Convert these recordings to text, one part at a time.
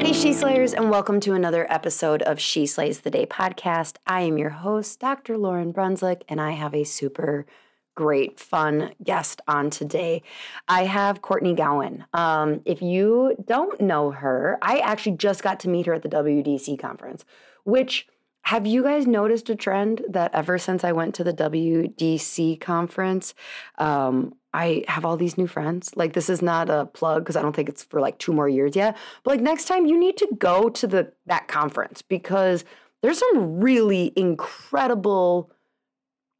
Hey, She Slayers, and welcome to another episode of She Slays the Day podcast. I am your host, Dr. Lauren Brunslick, and I have a super great, fun guest on today. I have Courtney Gowin. If you don't know her, I actually just got to meet her at the WDC conference, which, have you guys noticed a trend that ever since I went to the WDC conference, I have all these new friends? Like, this is not a plug because I don't think it's for like 2 more years yet. But like, next time you need to go to that conference because there's some really incredible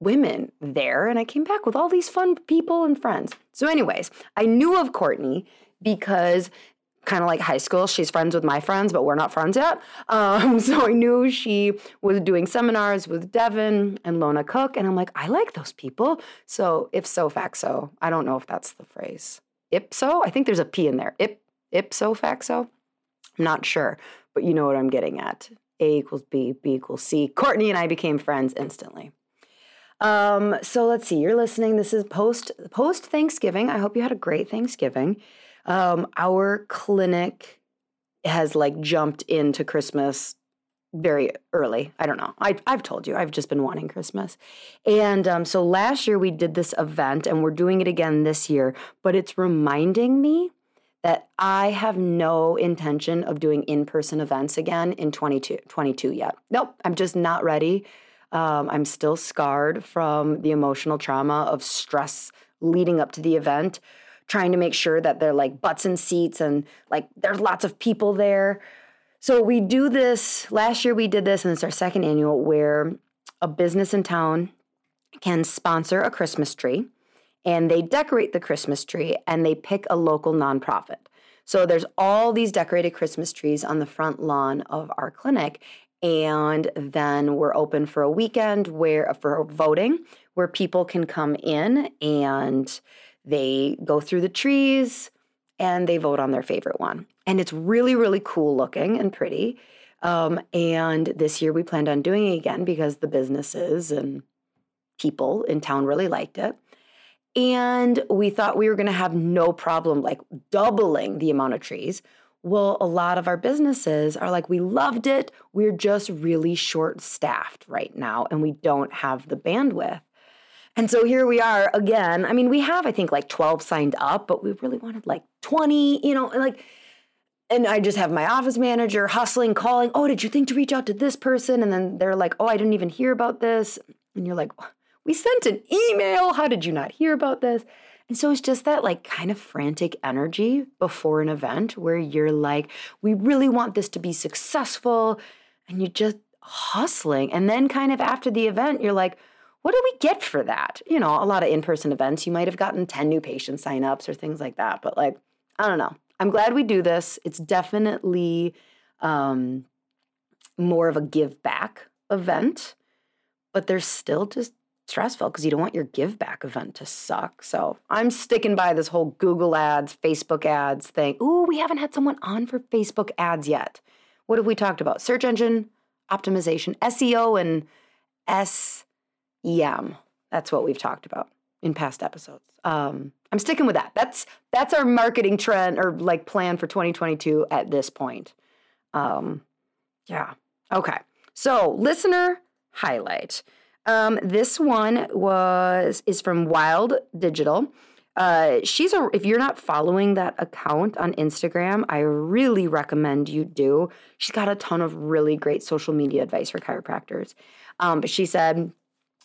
women there. And I came back with all these fun people and friends. So anyways, I knew of Courtney because kind of like high school, she's friends with my friends, but we're not friends yet. So I knew she was doing seminars with Devin and Lona Cook, and I'm like, I like those people. So ipso facto, I don't know if that's the phrase. Ipso? I think there's a P in there. Ipso facto? I'm not sure, but you know what I'm getting at. A equals B, B equals C. Courtney and I became friends instantly. So let's see, you're listening. This is post Thanksgiving. I hope you had a great Thanksgiving. Our clinic has like jumped into Christmas very early. I don't know. I've told you, I've just been wanting Christmas. And so last year we did this event and we're doing it again this year, but it's reminding me that I have no intention of doing in-person events again in 2022 yet. Nope. I'm just not ready. I'm still scarred from the emotional trauma of stress leading up to the event, trying to make sure that they're like butts in seats and like there's lots of people there. So we do this, last year we did this, and it's our second annual, where a business in town can sponsor a Christmas tree and they decorate the Christmas tree and they pick a local nonprofit. So there's all these decorated Christmas trees on the front lawn of our clinic. And then we're open for a weekend for voting, where people can come in and they go through the trees and they vote on their favorite one. And it's really, really cool looking and pretty. And this year we planned on doing it again because the businesses and people in town really liked it. And we thought we were going to have no problem like doubling the amount of trees. Well, a lot of our businesses are like, we loved it. We're just really short-staffed right now and we don't have the bandwidth. And so here we are again. I mean, we have, I think, like 12 signed up, but we really wanted like 20, and I just have my office manager hustling, calling, oh, did you think to reach out to this person? And then they're like, oh, I didn't even hear about this. And you're like, we sent an email. How did you not hear about this? And so it's just that like kind of frantic energy before an event where you're like, we really want this to be successful. And you're just hustling. And then kind of after the event, you're like, what do we get for that? You know, a lot of in-person events, you might have gotten 10 new patient signups or things like that. But like, I don't know. I'm glad we do this. It's definitely more of a give back event, but they're still just stressful because you don't want your give back event to suck. So I'm sticking by this whole Google ads, Facebook ads thing. Ooh, we haven't had someone on for Facebook ads yet. What have we talked about? Search engine optimization, SEO and SEM. That's what we've talked about in past episodes. I'm sticking with that. That's our marketing trend or like plan for 2022 at this point. Yeah. Okay. So listener highlight. This one is from Wild Digital. If you're not following that account on Instagram, I really recommend you do. She's got a ton of really great social media advice for chiropractors. But she said,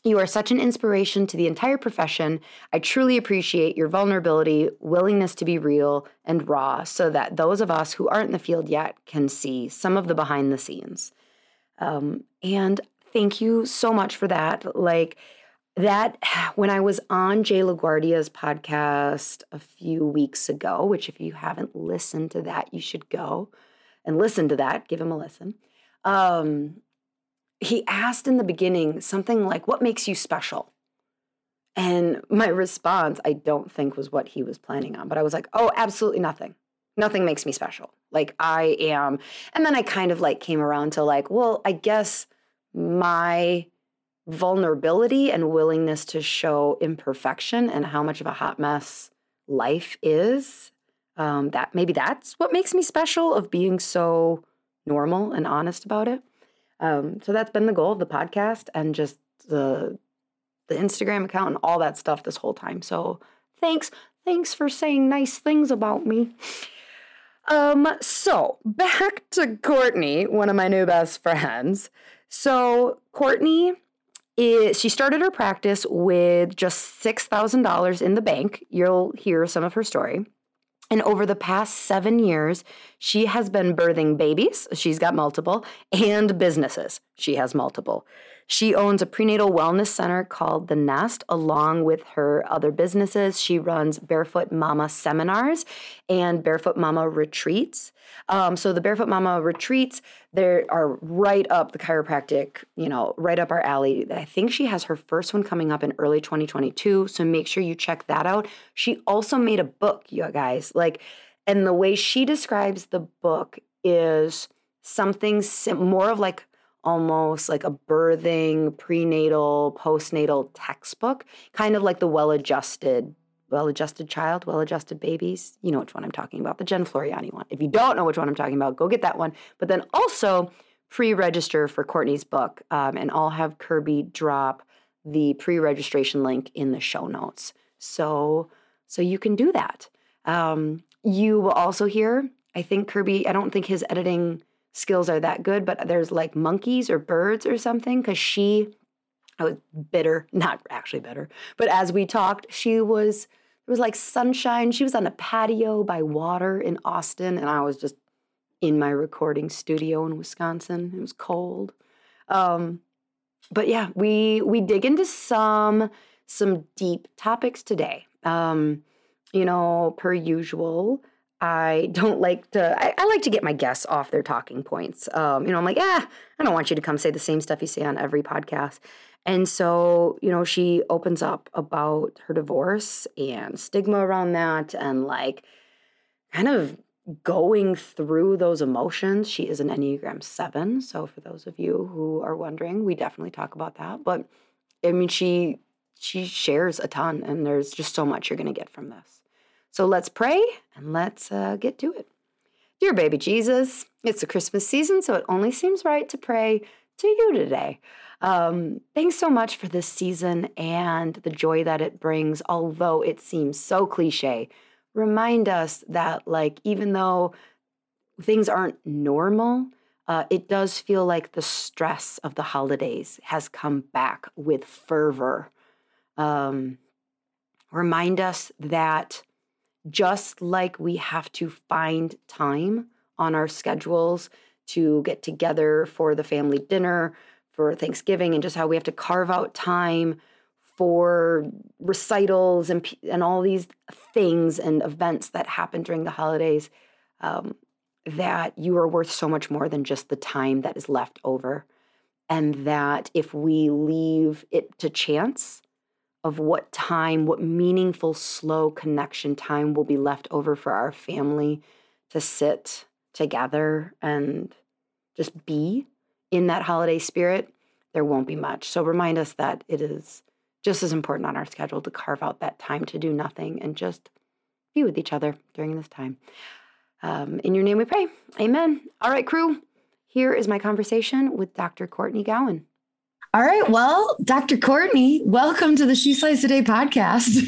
"You are such an inspiration to the entire profession. I truly appreciate your vulnerability, willingness to be real and raw so that those of us who aren't in the field yet can see some of the behind the scenes." And thank you so much for that. When I was on Jay LaGuardia's podcast a few weeks ago, which if you haven't listened to that, you should go and listen to that. Give him a listen. He asked in the beginning something like, "What makes you special?" And my response, I don't think was what he was planning on, but I was like, "Oh, absolutely nothing. Nothing makes me special. And then I kind of came around to well, I guess my vulnerability and willingness to show imperfection and how much of a hot mess life is, that maybe that's what makes me special, of being so normal and honest about it." So that's been the goal of the podcast and just the Instagram account and all that stuff this whole time. So thanks for saying nice things about me. So back to Courtney, one of my new best friends. So Courtney she started her practice with just $6,000 in the bank. You'll hear some of her story. And over the past 7 years, she has been birthing babies. She's got multiple, and businesses. She has multiple. She owns a prenatal wellness center called The Nest. Along with her other businesses, she runs Barefoot Mama Seminars and Barefoot Mama Retreats. So the Barefoot Mama Retreats, they are right up the chiropractic, right up our alley. I think she has her first one coming up in early 2022, so make sure you check that out. She also made a book, you guys. And the way she describes the book is something more of almost like a birthing, prenatal, postnatal textbook, kind of like the Well-Adjusted Child, Well-Adjusted Babies. You know which one I'm talking about, the Jen Floriani one. If you don't know which one I'm talking about, go get that one. But then also pre-register for Courtney's book, and I'll have Kirby drop the pre-registration link in the show notes. So you can do that. You will also hear, I don't think his editing skills are that good, but there's monkeys or birds or something, because I was bitter, not actually bitter, but as we talked, it was like sunshine. She was on a patio by water in Austin, and I was just in my recording studio in Wisconsin. It was cold. But yeah, we dig into some deep topics today. Per usual, I like to get my guests off their talking points. I'm like, I don't want you to come say the same stuff you say on every podcast. And so, she opens up about her divorce and stigma around that and kind of going through those emotions. She is an Enneagram 7. So for those of you who are wondering, we definitely talk about that. But I mean, she shares a ton, and there's just so much you're going to get from this. So let's pray and let's get to it. Dear baby Jesus, it's the Christmas season, so it only seems right to pray to you today. Thanks so much for this season and the joy that it brings, although it seems so cliche. Remind us that even though things aren't normal, it does feel like the stress of the holidays has come back with fervor. Remind us that just like we have to find time on our schedules to get together for the family dinner, for Thanksgiving, and just how we have to carve out time for recitals and all these things and events that happen during the holidays, that you are worth so much more than just the time that is left over. And that if we leave it to chance of what meaningful, slow connection time will be left over for our family to sit together and just be in that holiday spirit, there won't be much. So remind us that it is just as important on our schedule to carve out that time to do nothing and just be with each other during this time. In your name we pray. Amen. All right, crew, Here is my conversation with Dr. Courtney Gowin. All right. Well, Dr. Courtney, welcome to the She Slays Today podcast.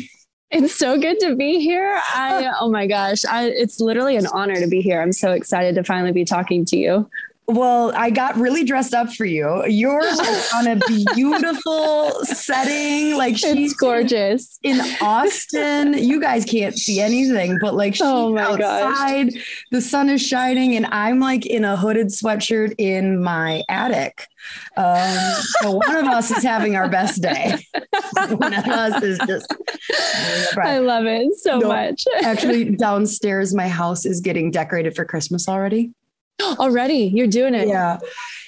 It's so good to be here. It's literally an honor to be here. I'm so excited to finally be talking to you. Well, I got really dressed up for you. You're like on a beautiful setting. Like, she's gorgeous in Austin. You guys can't see anything, but like, she's outside. Gosh. The sun is shining, and I'm like in a hooded sweatshirt in my attic. So one of us is having our best day. One of us is just. I love it so much. Actually, downstairs, my house is getting decorated for Christmas already. Already, you're doing it.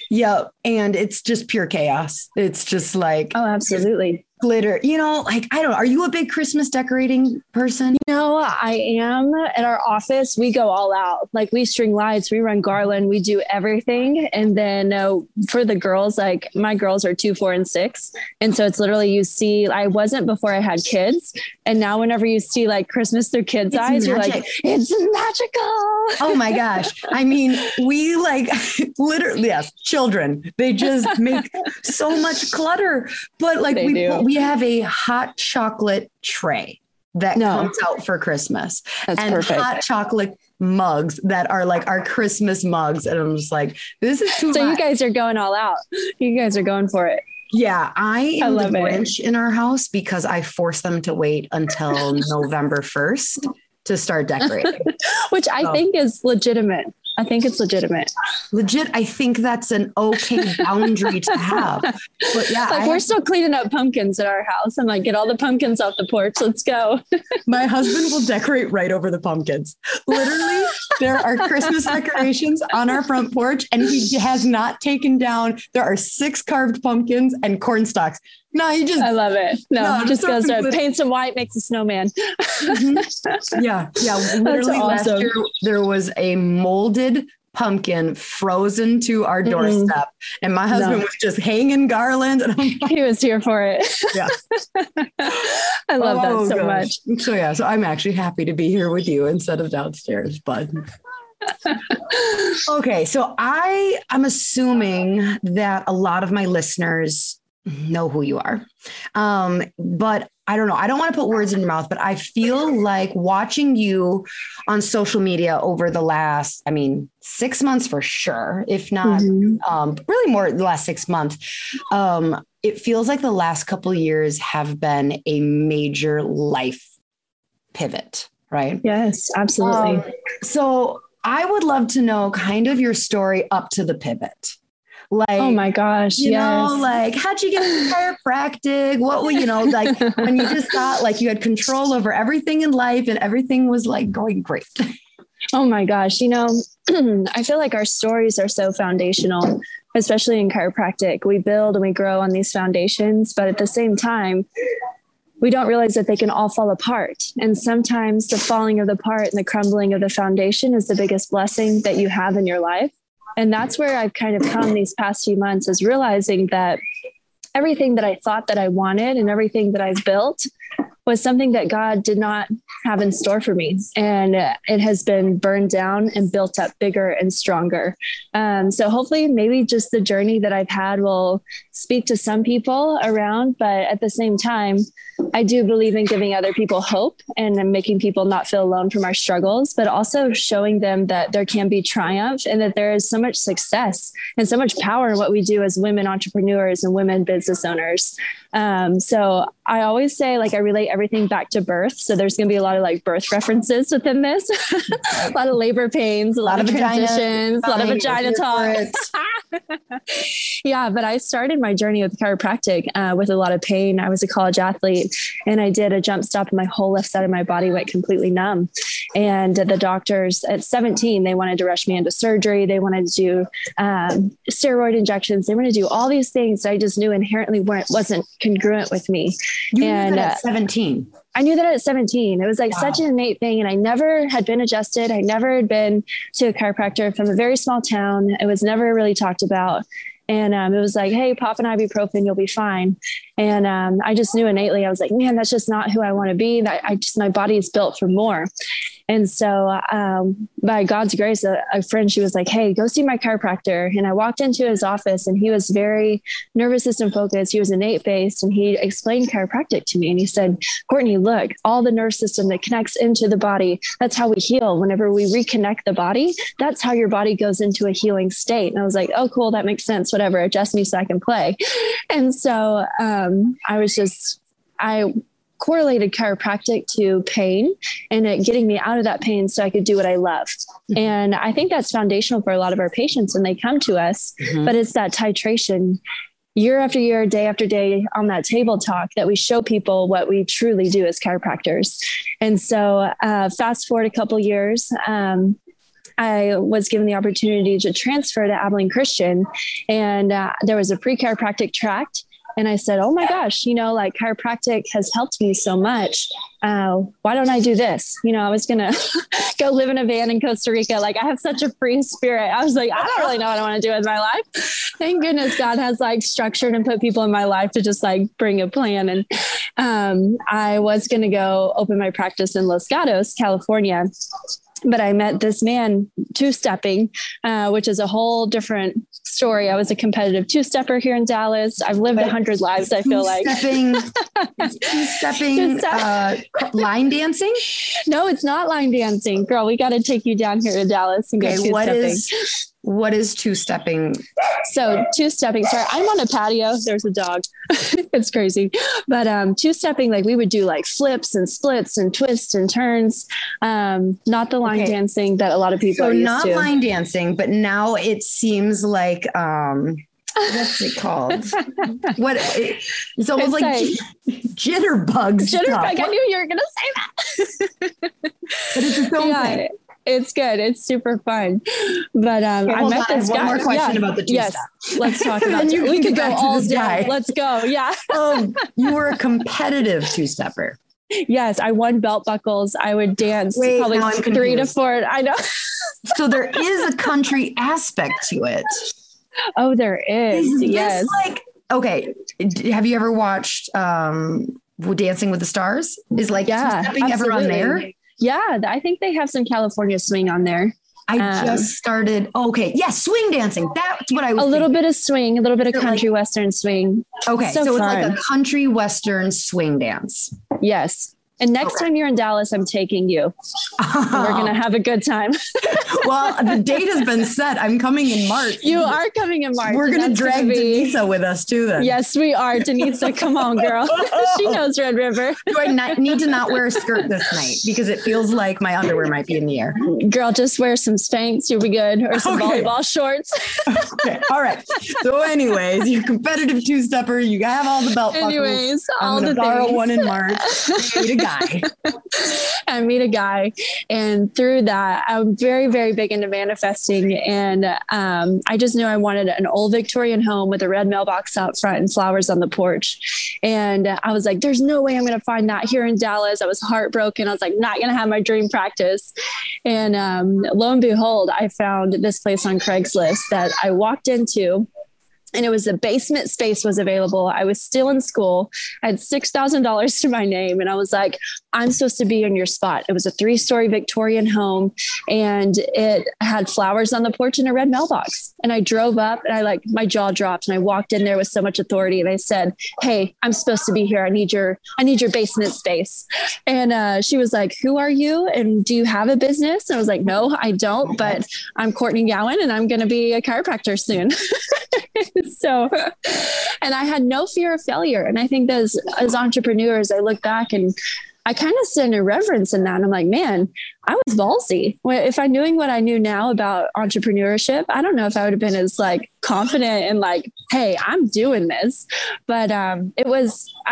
Yeah. And it's just pure chaos. It's just like, oh, absolutely. Glitter. You know, like, I don't know. Are you a big Christmas decorating person? You know, I am. At our office, we go all out. Like, we string lights, we run garland, we do everything. And then for the girls, like, my girls are 2, 4, and 6. And so it's literally, you see, I wasn't before I had kids. And now whenever you see like Christmas through kids' eyes, you're like, it's magical. Oh my gosh. I mean, we like literally, yes, children, they just make so much clutter, but like we have a hot chocolate tray that comes out for Christmas. That's and perfect. Hot chocolate mugs that are like our Christmas mugs. And I'm just like, this is too much. You guys are going all out. You guys are going for it. Yeah, I love the Grinch in our house because I force them to wait until November 1st to start decorating. Which I think is legitimate. I think it's legitimate. Legit. I think that's an okay boundary to have. But yeah, like we're still cleaning up pumpkins at our house. I'm like, get all the pumpkins off the porch. Let's go. My husband will decorate right over the pumpkins. Literally, there are Christmas decorations on our front porch, and he has not taken down. There are 6 carved pumpkins and corn stalks. No, you just. I love it. No, just goes to paint some white, makes a snowman. Mm-hmm. Yeah. Literally awesome. Last year, there was a molded pumpkin frozen to our doorstep, and my husband was just hanging garland. And I'm like, he was here for it. Yeah, I love that so much. So I'm actually happy to be here with you instead of downstairs, but. Okay, so I'm assuming that a lot of my listeners know who you are. But I don't know. I don't want to put words in your mouth, but I feel like watching you on social media over the last, 6 months for sure, if not really more the last 6 months. It feels like the last couple of years have been a major life pivot, right? Yes, absolutely. So I would love to know kind of your story up to the pivot. Like, oh my gosh, you know, like, how'd you get into chiropractic? What were, like when you just thought like you had control over everything in life and everything was like going great. Oh my gosh. I feel like our stories are so foundational, especially in chiropractic. We build and we grow on these foundations, but at the same time, we don't realize that they can all fall apart. And sometimes the falling of the part and the crumbling of the foundation is the biggest blessing that you have in your life. And that's where I've kind of come these past few months, is realizing that everything that I thought that I wanted and everything that I've built was something that God did not have in store for me. And it has been burned down and built up bigger and stronger. So hopefully maybe just the journey that I've had will speak to some people around, but at the same time, I do believe in giving other people hope and making people not feel alone from our struggles, but also showing them that there can be triumph and that there is so much success and so much power in what we do as women entrepreneurs and women business owners. So I always say, like, I relate everything back to birth. So there's going to be a lot of like birth references within this, a lot of labor pains, a lot of transitions, a lot of vagina talk. Yeah. But I started my journey with chiropractic with a lot of pain. I was a college athlete and I did a jump stop and my whole left side of my body went completely numb. And the doctors at 17, they wanted to rush me into surgery. They wanted to do steroid injections. They wanted to do all these things I just knew inherently wasn't congruent with me. You knew that at 17. I knew that at 17. It was like such an innate thing. And I never had been adjusted. I never had been to a chiropractor. From a very small town, it was never really talked about. And it was like, hey, pop an ibuprofen, you'll be fine. And I just knew innately, I was like, man, that's just not who I want to be. That my body is built for more. And so by God's grace, a friend, she was like, hey, go see my chiropractor. And I walked into his office and he was very nervous system focused. He was innate based and he explained chiropractic to me. And he said, Courtney, look, all the nerve system that connects into the body, that's how we heal. Whenever we reconnect the body, that's how your body goes into a healing state. And I was like, oh, cool. That makes sense. Whatever. Adjust me so I can play. And so I correlated chiropractic to pain and it getting me out of that pain so I could do what I loved. Mm-hmm. And I think that's foundational for a lot of our patients when they come to us, mm-hmm. but it's that titration year after year, day after day on that table talk that we show people what we truly do as chiropractors. And so fast forward a couple years, I was given the opportunity to transfer to Abilene Christian and there was a pre-chiropractic tract. And I said, oh my gosh, like chiropractic has helped me so much. Why don't I do this? I was going to go live in a van in Costa Rica. Like I have such a free spirit. I was like, I don't really know what I want to do with my life. Thank goodness God has like structured and put people in my life to just like bring a plan. And I was going to go open my practice in Los Gatos, California. But I met this man two-stepping, which is a whole different story. I was a competitive two-stepper here in Dallas. I've lived 100 lives. I feel like line dancing. No, it's not line dancing, girl. We got to take you down here to Dallas and go two-stepping. What is two-stepping? So two-stepping, sorry, I'm on a patio. There's a dog. It's crazy. But two-stepping, like we would do like flips and splits and twists and turns. Not the line dancing that a lot of people are used to. So not line dancing, but now it seems like, what's it called? It's almost jitterbugs. Jitterbug. I knew you were going to say that. But it's its own thing. It's good. It's super fun. But I met this guy. One more question about the two steps. Let's talk about it. We could go all day. Let's go. Yeah. You were a competitive two-stepper. Yes. I won belt buckles. I would dance probably 3 to 4. I know. So there is a country aspect to it. Oh, there is. Yes. Have you ever watched Dancing with the Stars? Is two-stepping ever on there? Yeah, I think they have some California swing on there. I just started. Okay. Yeah. Swing dancing. That's what I was thinking. Bit of swing, a little bit of country Western swing. Okay. So it's like a country Western swing dance. Yes. And next time you're in Dallas, I'm taking you. We're going to have a good time. Well, the date has been set. I'm coming in March. You are coming in March. We're going to drag Denisa with us too then. Yes, we are. Denisa, come on, girl. She knows Red River. Do I need to not wear a skirt this night? Because it feels like my underwear might be in the air. Girl, just wear some Spanx. You'll be good. Or some volleyball shorts. Okay. All right. So anyways, you're competitive two-stepper. You have all the belt buckles. Anyways, all the things. I'm going to borrow one in March. I meet a guy. And through that, I'm very, very big into manifesting. And I just knew I wanted an old Victorian home with a red mailbox out front and flowers on the porch. And I was like, there's no way I'm going to find that here in Dallas. I was heartbroken. I was like, not going to have my dream practice. And lo and behold, I found this place on Craigslist that I walked into. And it was the basement space was available. I was still in school. I had $6,000 to my name. And I was like, I'm supposed to be in your spot. It was a 3-story Victorian home and it had flowers on the porch and a red mailbox. And I drove up and my jaw dropped and I walked in there with so much authority. And I said, hey, I'm supposed to be here. I need your basement space. And she was like, who are you? And do you have a business? And I was like, no, I don't, but I'm Courtney Gowin and I'm going to be a chiropractor soon. So, and I had no fear of failure. And I think as entrepreneurs, I look back and I kind of sit in irreverence in that. And I'm like, man, I was ballsy. If I knew what I knew now about entrepreneurship, I don't know if I would have been as confident and hey, I'm doing this. But I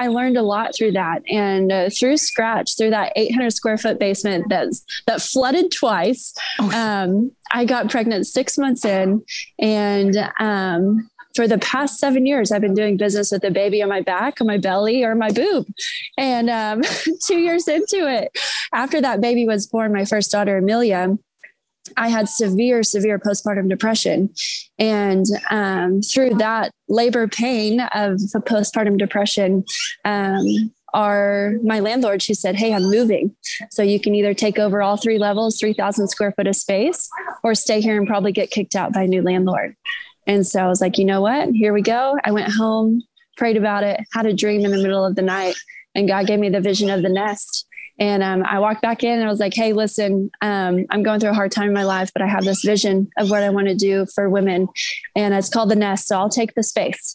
learned a lot through that. And through scratch, through that 800 square foot basement that flooded twice, I got pregnant 6 months in. And for the past 7 years, I've been doing business with a baby on my back, on my belly, or my boob. And 2 years into it, after that baby was born, my first daughter, Amelia, I had severe postpartum depression. And through that labor pain of postpartum depression, my landlord, she said, "Hey, I'm moving. So you can either take over all three levels, 3,000 square foot of space, or stay here and probably get kicked out by a new landlord." And so I was like, you know what? Here we go. I went home, prayed about it, had a dream in the middle of the night, and God gave me the vision of the nest. And I walked back in and I was like, "Hey, listen, I'm going through a hard time in my life, but I have this vision of what I want to do for women. And it's called the Nest. So I'll take the space."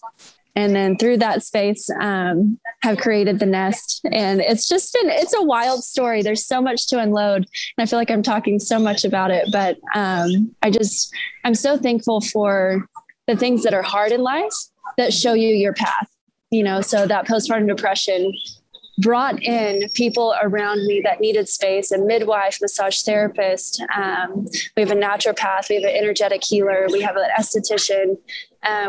And then through that space, have created the Nest. And it's a wild story. There's so much to unload. And I feel like I'm talking so much about it, but I'm so thankful for the things that are hard in life that show you your path, you know. So that postpartum depression brought in people around me that needed space, a midwife, massage therapist. We have a naturopath, we have an energetic healer, we have an esthetician,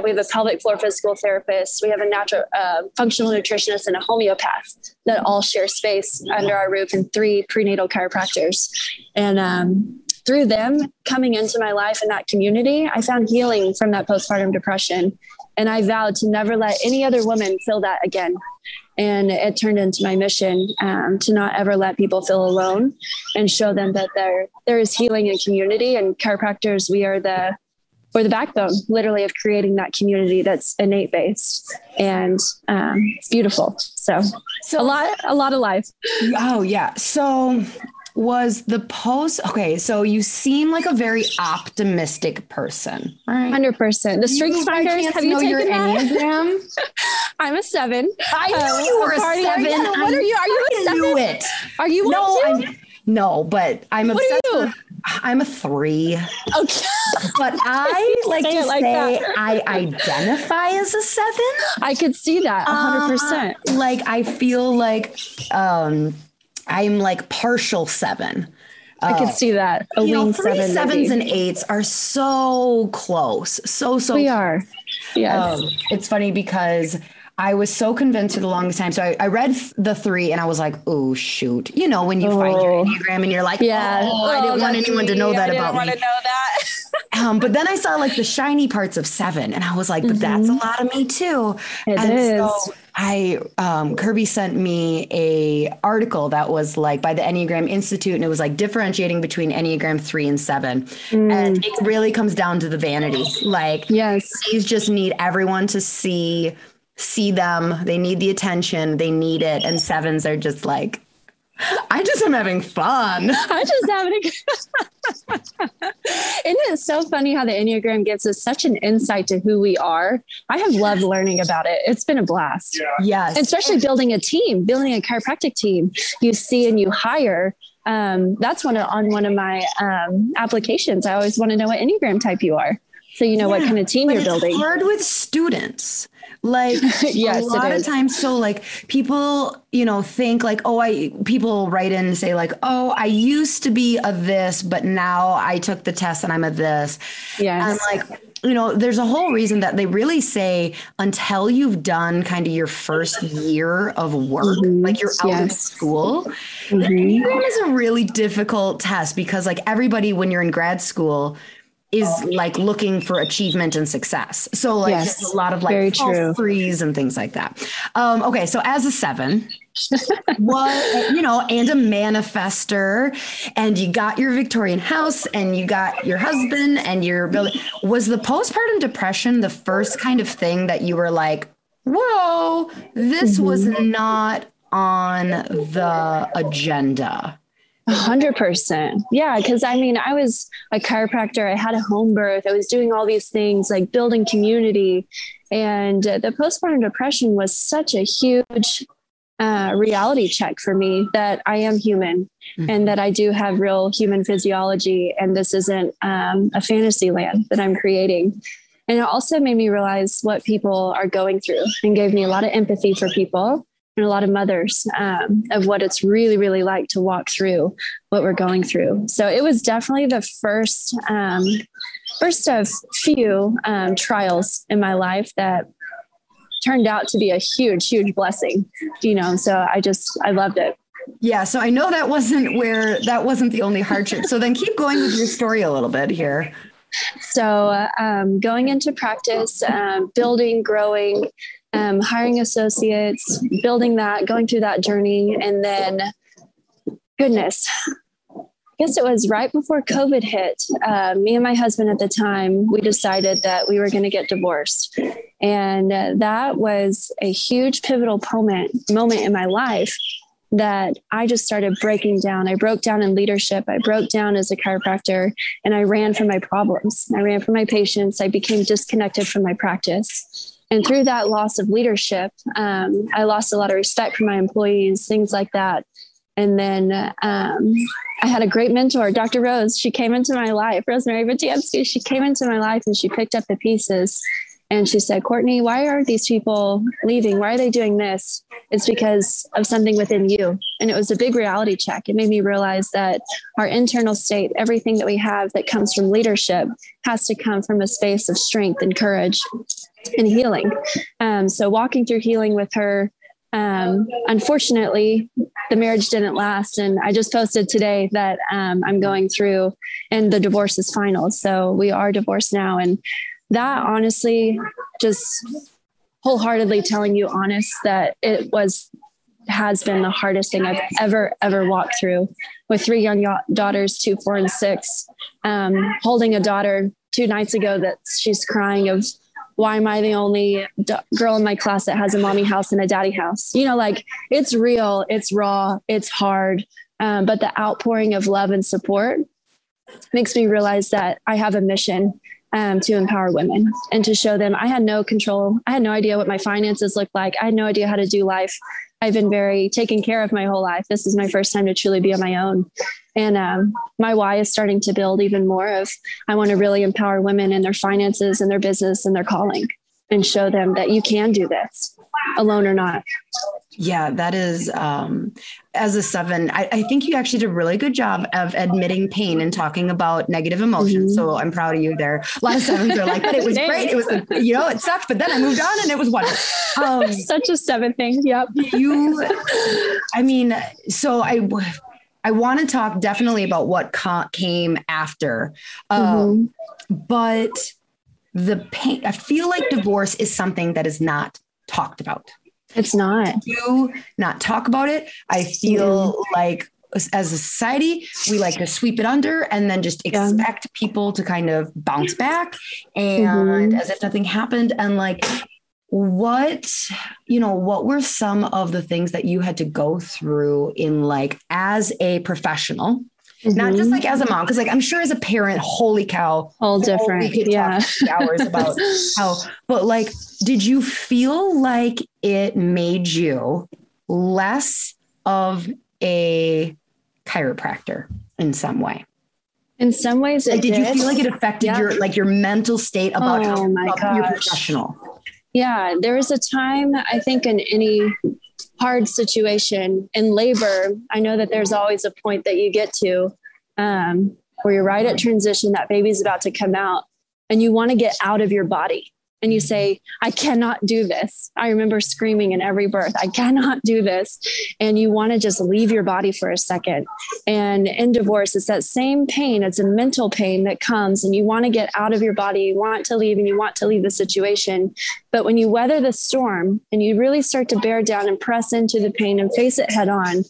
we have a pelvic floor physical therapist, we have a functional nutritionist and a homeopath that all share space under our roof, and 3 prenatal chiropractors. And through them coming into my life in that community, I found healing from that postpartum depression. And I vowed to never let any other woman feel that again. And it turned into my mission to not ever let people feel alone, and show them that there is healing in community. And chiropractors, we're the backbone, literally, of creating that community that's innate based, and it's beautiful. So a lot of life. Oh yeah. So was the post, okay, so you seem like a very optimistic person, right? 100%. The Strength Finders, have you taken Enneagram? I'm a 7. I knew you were a 7. Yeah, what are you? Are you a 7? I knew it. Are you one too? No, but I'm obsessed. I'm a 3. Okay. But I like to say that. I identify as a 7. I could see that 100%. Like, I feel like, I'm like partial 7. I can see that. You know, 7s and 8s are so close. So we are. Yes. It's funny because I was so convinced for the longest time. So I read the 3 and I was like, oh, shoot. You know, when you find your Enneagram and you're like, I didn't want anyone to know that about me. I didn't want to know that. But then I saw like the shiny parts of 7 and I was like, but that's a lot of me too. It is. So Kirby sent me a article that was like by the Enneagram Institute, and it was like differentiating between Enneagram 3 and 7. And it really comes down to the vanity. Like, yes, you just need everyone to see them. They need the attention. They need it. And 7s are just like, I just am having fun. Isn't it so funny how the Enneagram gives us such an insight to who we are? I have loved learning about it. It's been a blast. Yeah. Yes. Especially building a team, building a chiropractic team. You see and you hire. That's one of my applications. I always want to know what Enneagram type you are, so you know what kind of team you're building. It's hard with students. Like yes, a lot of times. So like people, you know, think like, people write in and say like, oh, I used to be a this, but now I took the test and I'm a this. Yes. I'm like, you know, there's a whole reason that they really say until you've done kind of your first year of work, like you're out of school. The Enneagram is a really difficult test because like everybody, when you're in grad school, is like looking for achievement and success. So like there's a lot of like false 3s and things like that. Okay. So as a 7, and a manifester, and you got your Victorian house and you got your husband and your building, was the postpartum depression the first kind of thing that you were like, whoa, this was not on the agenda? 100%. Yeah. Cause I mean, I was a chiropractor. I had a home birth. I was doing all these things like building community, and the postpartum depression was such a huge reality check for me that I am human and that I do have real human physiology. And this isn't a fantasy land that I'm creating. And it also made me realize what people are going through, and gave me a lot of empathy for people, and a lot of mothers, of what it's really, really like to walk through what we're going through. So it was definitely the first of few trials in my life that turned out to be a huge, huge blessing, you know? So I loved it. Yeah. So I know that wasn't the only hardship. So then keep going with your story a little bit here. So going into practice, building, growing, hiring associates, building that, going through that journey. And then, goodness, I guess it was right before COVID hit. Me and my husband at the time, we decided that we were going to get divorced. And that was a huge pivotal moment in my life that I just started breaking down. I broke down in leadership. I broke down as a chiropractor, and I ran from my problems. I ran from my patients. I became disconnected from my practice. And through that loss of leadership, I lost a lot of respect for my employees, things like that. And then I had a great mentor, Dr. Rose. She came into my life, Rosemary Vitansky. She came into my life and she picked up the pieces. And she said, Courtney, why are these people leaving? Why are they doing this? It's because of something within you. And it was a big reality check. It made me realize that our internal state, everything that we have that comes from leadership, has to come from a space of strength and courage and healing. So walking through healing with her, unfortunately, the marriage didn't last. And I just posted today that I'm going through, and the divorce is final. So we are divorced now. And that, honestly, just wholeheartedly telling you honest, that it has been the hardest thing I've ever walked through, with 3 young daughters, 2, 4, and 6, holding a daughter 2 nights ago that she's crying of, why am I the only girl in my class that has a mommy house and a daddy house? You know, like, it's real, it's raw, it's hard. But the outpouring of love and support makes me realize that I have a mission to empower women and to show them. I had no control. I had no idea what my finances looked like. I had no idea how to do life. I've been very taken care of my whole life. This is my first time to truly be on my own. And my why is starting to build even more of, I want to really empower women in their finances and their business and their calling, and show them that you can do this, alone or not. Yeah, that is, as a 7, I think you actually did a really good job of admitting pain and talking about negative emotions. Mm-hmm. So I'm proud of you there. A lot of 7s are like, but it was great. It was, you know, it sucked, but then I moved on and it was wonderful. Such a 7 thing. Yep. I want to talk definitely about what came after, but the pain, I feel like divorce is something that is not talked about. It's not. Do not talk about it. I feel like as a society, we like to sweep it under and then just expect people to kind of bounce back and as if nothing happened. And like, what were some of the things that you had to go through in, like, as a professional? Not just like as a mom, because like I'm sure as a parent, holy cow, all different. We could talk hours about how, but like, did you feel like it made you less of a chiropractor in some way? In some ways, it did. Did you feel like it affected your like your mental state about how you're professional? Yeah, there was a time, I think, in any hard situation in labor, I know that there's always a point that you get to where you're right at transition, that baby's about to come out, and you want to get out of your body. And you say, I cannot do this. I remember screaming in every birth, I cannot do this. And you want to just leave your body for a second. And in divorce, it's that same pain. It's a mental pain that comes, and you want to get out of your body. You want to leave, and you want to leave the situation. But when you weather the storm and you really start to bear down and press into the pain and face it head on,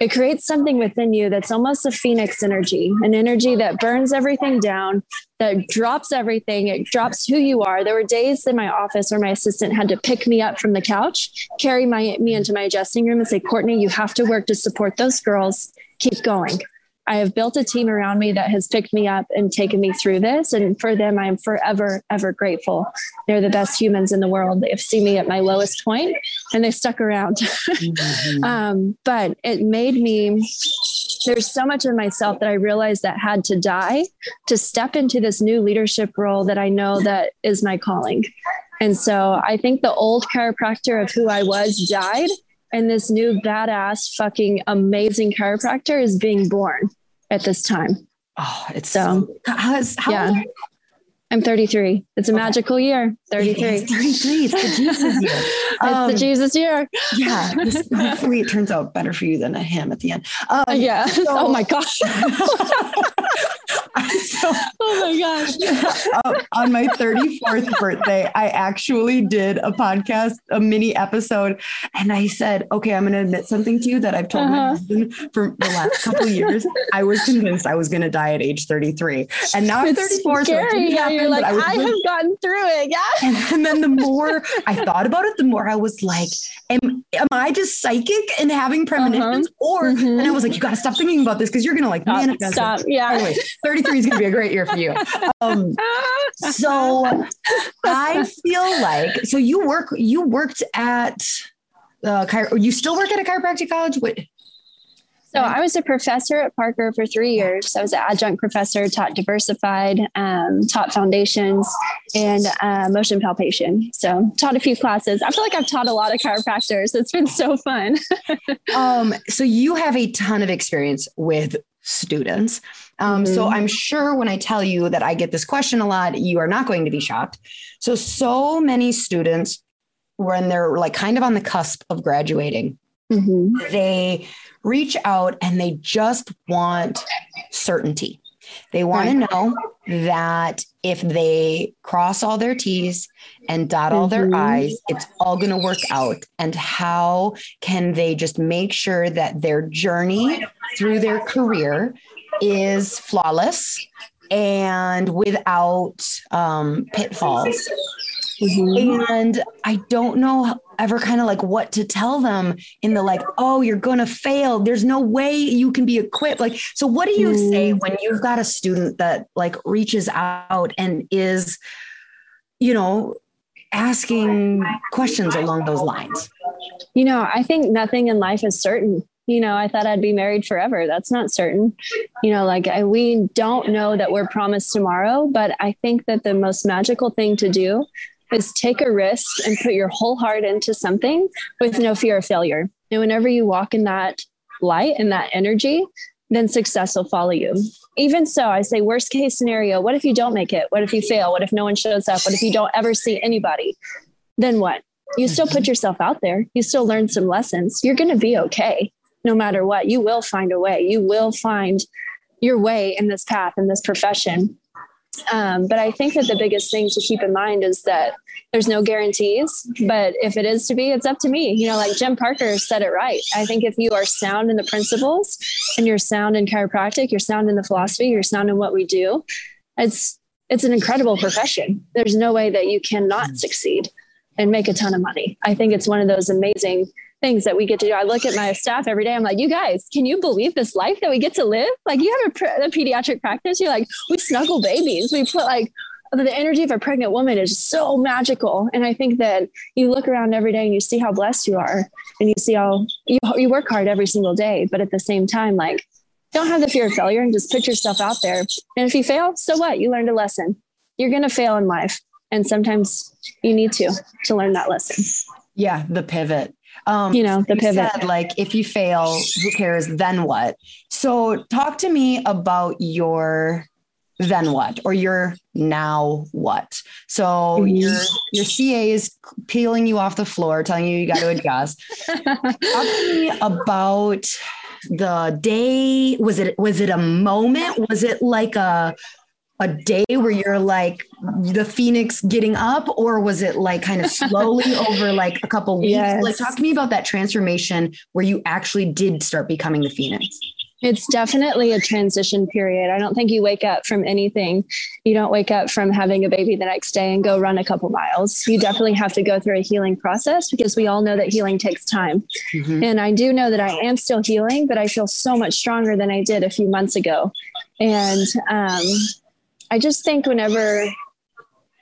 it creates something within you that's almost a phoenix energy, an energy that burns everything down, that drops everything. It drops who you are. There were days in my office where my assistant had to pick me up from the couch, carry me into my adjusting room and say, Courtney, you have to work to support those girls. Keep going. I have built a team around me that has picked me up and taken me through this. And for them, I am forever, ever grateful. They're the best humans in the world. They have seen me at my lowest point and they stuck around. But it made me, there's so much of myself that I realized that had to die to step into this new leadership role that I know that is my calling. And so I think the old chiropractor of who I was died, and this new badass fucking amazing chiropractor is being born at this time. Oh, it's so, how I'm 33. It's a magical year. 33. It's the Jesus year. It's the Jesus year. Yeah. Hopefully it turns out better for you than a him at the end. Yeah. So, oh my gosh. Oh my gosh. On my 34th birthday, I actually did a podcast, a mini episode. And I said, okay, I'm going to admit something to you that I've told my husband for the last couple of years. I was convinced I was going to die at age 33. And now I'm 34. Scary. So it didn't happen, you're like, I have gotten through it. Yeah. And then the more I thought about it, the more I was like, am I just psychic and having premonitions? Or, and I was like, you got to stop thinking about this because you're going to like manifest. Stop. Yeah. Anyway, 33 is going to be a great year for you. So I feel like, so you worked at you still work at a chiropractic college? Wait. So I was a professor at Parker for 3 years. I was an adjunct professor, taught diversified, taught foundations and motion palpation. So taught a few classes. I feel like I've taught a lot of chiropractors. It's been so fun. So you have a ton of experience with students. So I'm sure when I tell you that I get this question a lot, you are not going to be shocked. So many students, when they're like kind of on the cusp of graduating, they reach out and they just want certainty. They want to know that if they cross all their T's and dot all their I's, it's all going to work out. And how can they just make sure that their journey through their career is flawless and without pitfalls? And I don't know ever kind of like what to tell them in the like, oh, you're going to fail. There's no way you can be equipped. Like, so what do you say when you've got a student that like reaches out and is, you know, asking questions along those lines? You know, I think nothing in life is certain. You know, I thought I'd be married forever. That's not certain. You know, like we don't know that we're promised tomorrow, but I think that the most magical thing to do is take a risk and put your whole heart into something with no fear of failure. And whenever you walk in that light and that energy, then success will follow you. Even so, I say, worst case scenario, what if you don't make it? What if you fail? What if no one shows up? What if you don't ever see anybody? Then what? You still put yourself out there. You still learn some lessons. You're going to be okay. No matter what, you will find a way. You will find your way in this path, in this profession. But I think that the biggest thing to keep in mind is that there's no guarantees, but if it is to be, it's up to me. You know, like Jim Parker said it right. I think if you are sound in the principles and you're sound in chiropractic, you're sound in the philosophy, you're sound in what we do, it's an incredible profession. There's no way that you cannot succeed and make a ton of money. I think it's one of those amazing things that we get to do. I look at my staff every day. I'm like, you guys, can you believe this life that we get to live? Like you have a pediatric practice. You're like, we snuggle babies. We put like the energy of a pregnant woman is so magical. And I think that you look around every day and you see how blessed you are and you see how you work hard every single day. But at the same time, like don't have the fear of failure and just put yourself out there. And if you fail, so what? You learned a lesson. You're going to fail in life. And sometimes you need to learn that lesson. Yeah. The pivot. You know, the pivot, said, like if you fail, who cares? Then what? So talk to me about your then what, or your now what? So your CA is peeling you off the floor, telling you got to adjust. Talk to me about the day. Was it a moment? Was it like a day where you're like the phoenix getting up, or was it like kind of slowly over like a couple weeks? Yes. Like talk to me about that transformation where you actually did start becoming the phoenix. It's definitely a transition period. I don't think you wake up from anything. You don't wake up from having a baby the next day and go run a couple miles. You definitely have to go through a healing process because we all know that healing takes time. And I do know that I am still healing, but I feel so much stronger than I did a few months ago. And, I just think whenever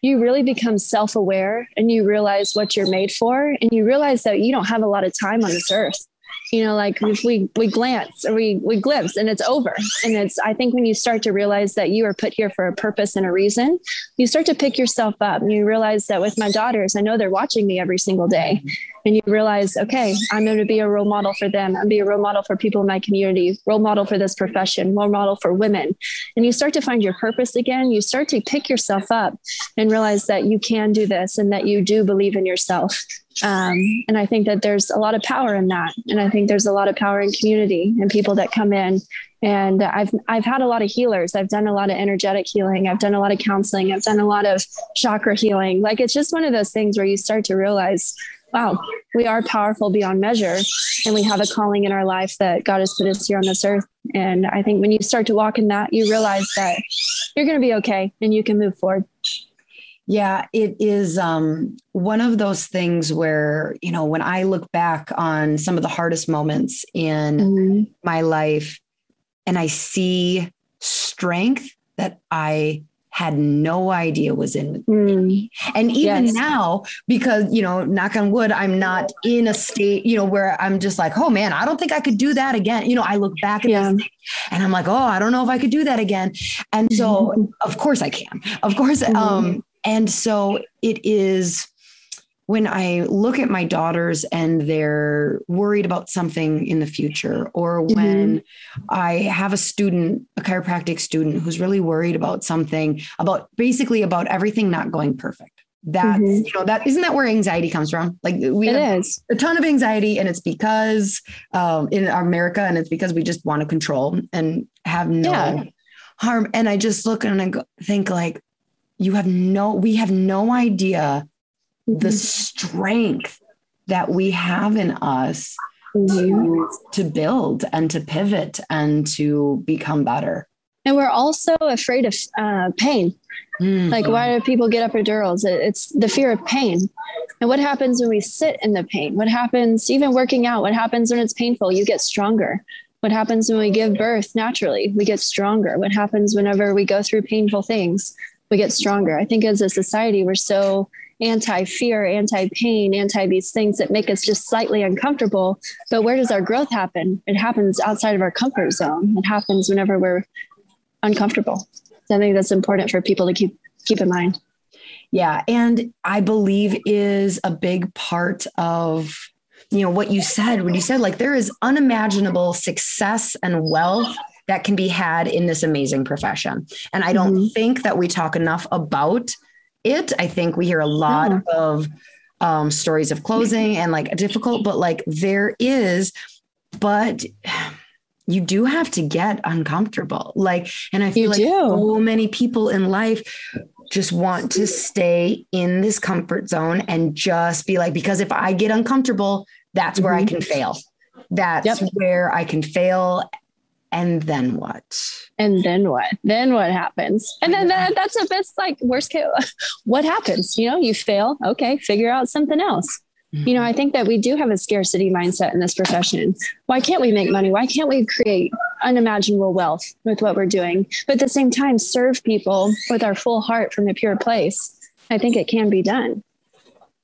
you really become self-aware and you realize what you're made for and you realize that you don't have a lot of time on this earth. you know, like we glance, and it's over. And it's, I think when you start to realize that you are put here for a purpose and a reason, you start to pick yourself up, and you realize that with my daughters, I know they're watching me every single day. And you realize, okay, I'm going to be a role model for them. I'll be a role model for people in my community, role model for this profession, role model for women. And you start to find your purpose again. You start to pick yourself up and realize that you can do this and that you do believe in yourself. And I think that there's a lot of power in that. And I think there's a lot of power in community and people that come in. And I've had a lot of healers. I've done a lot of energetic healing. I've done a lot of counseling. I've done a lot of chakra healing. Like, it's just one of those things where you start to realize, wow, we are powerful beyond measure, and we have a calling in our life that God has put us here on this earth. And I think when you start to walk in that, you realize that you're going to be okay and you can move forward. Yeah, it is one of those things where, you know, when I look back on some of the hardest moments in my life, and I see strength that I had no idea was in me. And even now, because, you know, knock on wood, I'm not in a state, you know, where I'm just like, oh man, I don't think I could do that again. You know, I look back at this and I'm like, oh, I don't know if I could do that again. And so of course I can, of course. And so it is, when I look at my daughters and they're worried about something in the future, or when I have a student, a chiropractic student, who's really worried about something, about basically about everything not going perfect. That's, you know, that isn't that where anxiety comes from? Like, we have a ton of anxiety, and it's because in America, and it's because we just want to control and have no harm. And I just look and I go, think like, we have no idea the strength that we have in us to build and to pivot and to become better. And we're also afraid of pain. Like, why do people get epidurals? It's the fear of pain. And what happens when we sit in the pain? What happens even working out? What happens when it's painful? You get stronger. What happens when we give birth naturally? We get stronger. What happens whenever we go through painful things? We get stronger. I think as a society, we're so anti-fear, anti-pain, anti these things that make us just slightly uncomfortable. But where does our growth happen? It happens outside of our comfort zone. It happens whenever we're uncomfortable. So I think that's important for people to keep in mind. Yeah. And I believe is a big part of, you know, what you said, when you said like, there is unimaginable success and wealth that can be had in this amazing profession. And I don't think that we talk enough about it. I think we hear a lot of stories of closing and like difficult, but like there is, but you do have to get uncomfortable. Like, and I feel so many people in life just want to stay in this comfort zone and just be like, because if I get uncomfortable, that's where I can fail. That's where I can fail. And then what? And then what? Then what happens? And then that's a bit like worst case. What happens? You know, you fail. Okay, figure out something else. You know, I think that we do have a scarcity mindset in this profession. Why can't we make money? Why can't we create unimaginable wealth with what we're doing? But at the same time, serve people with our full heart from a pure place. I think it can be done.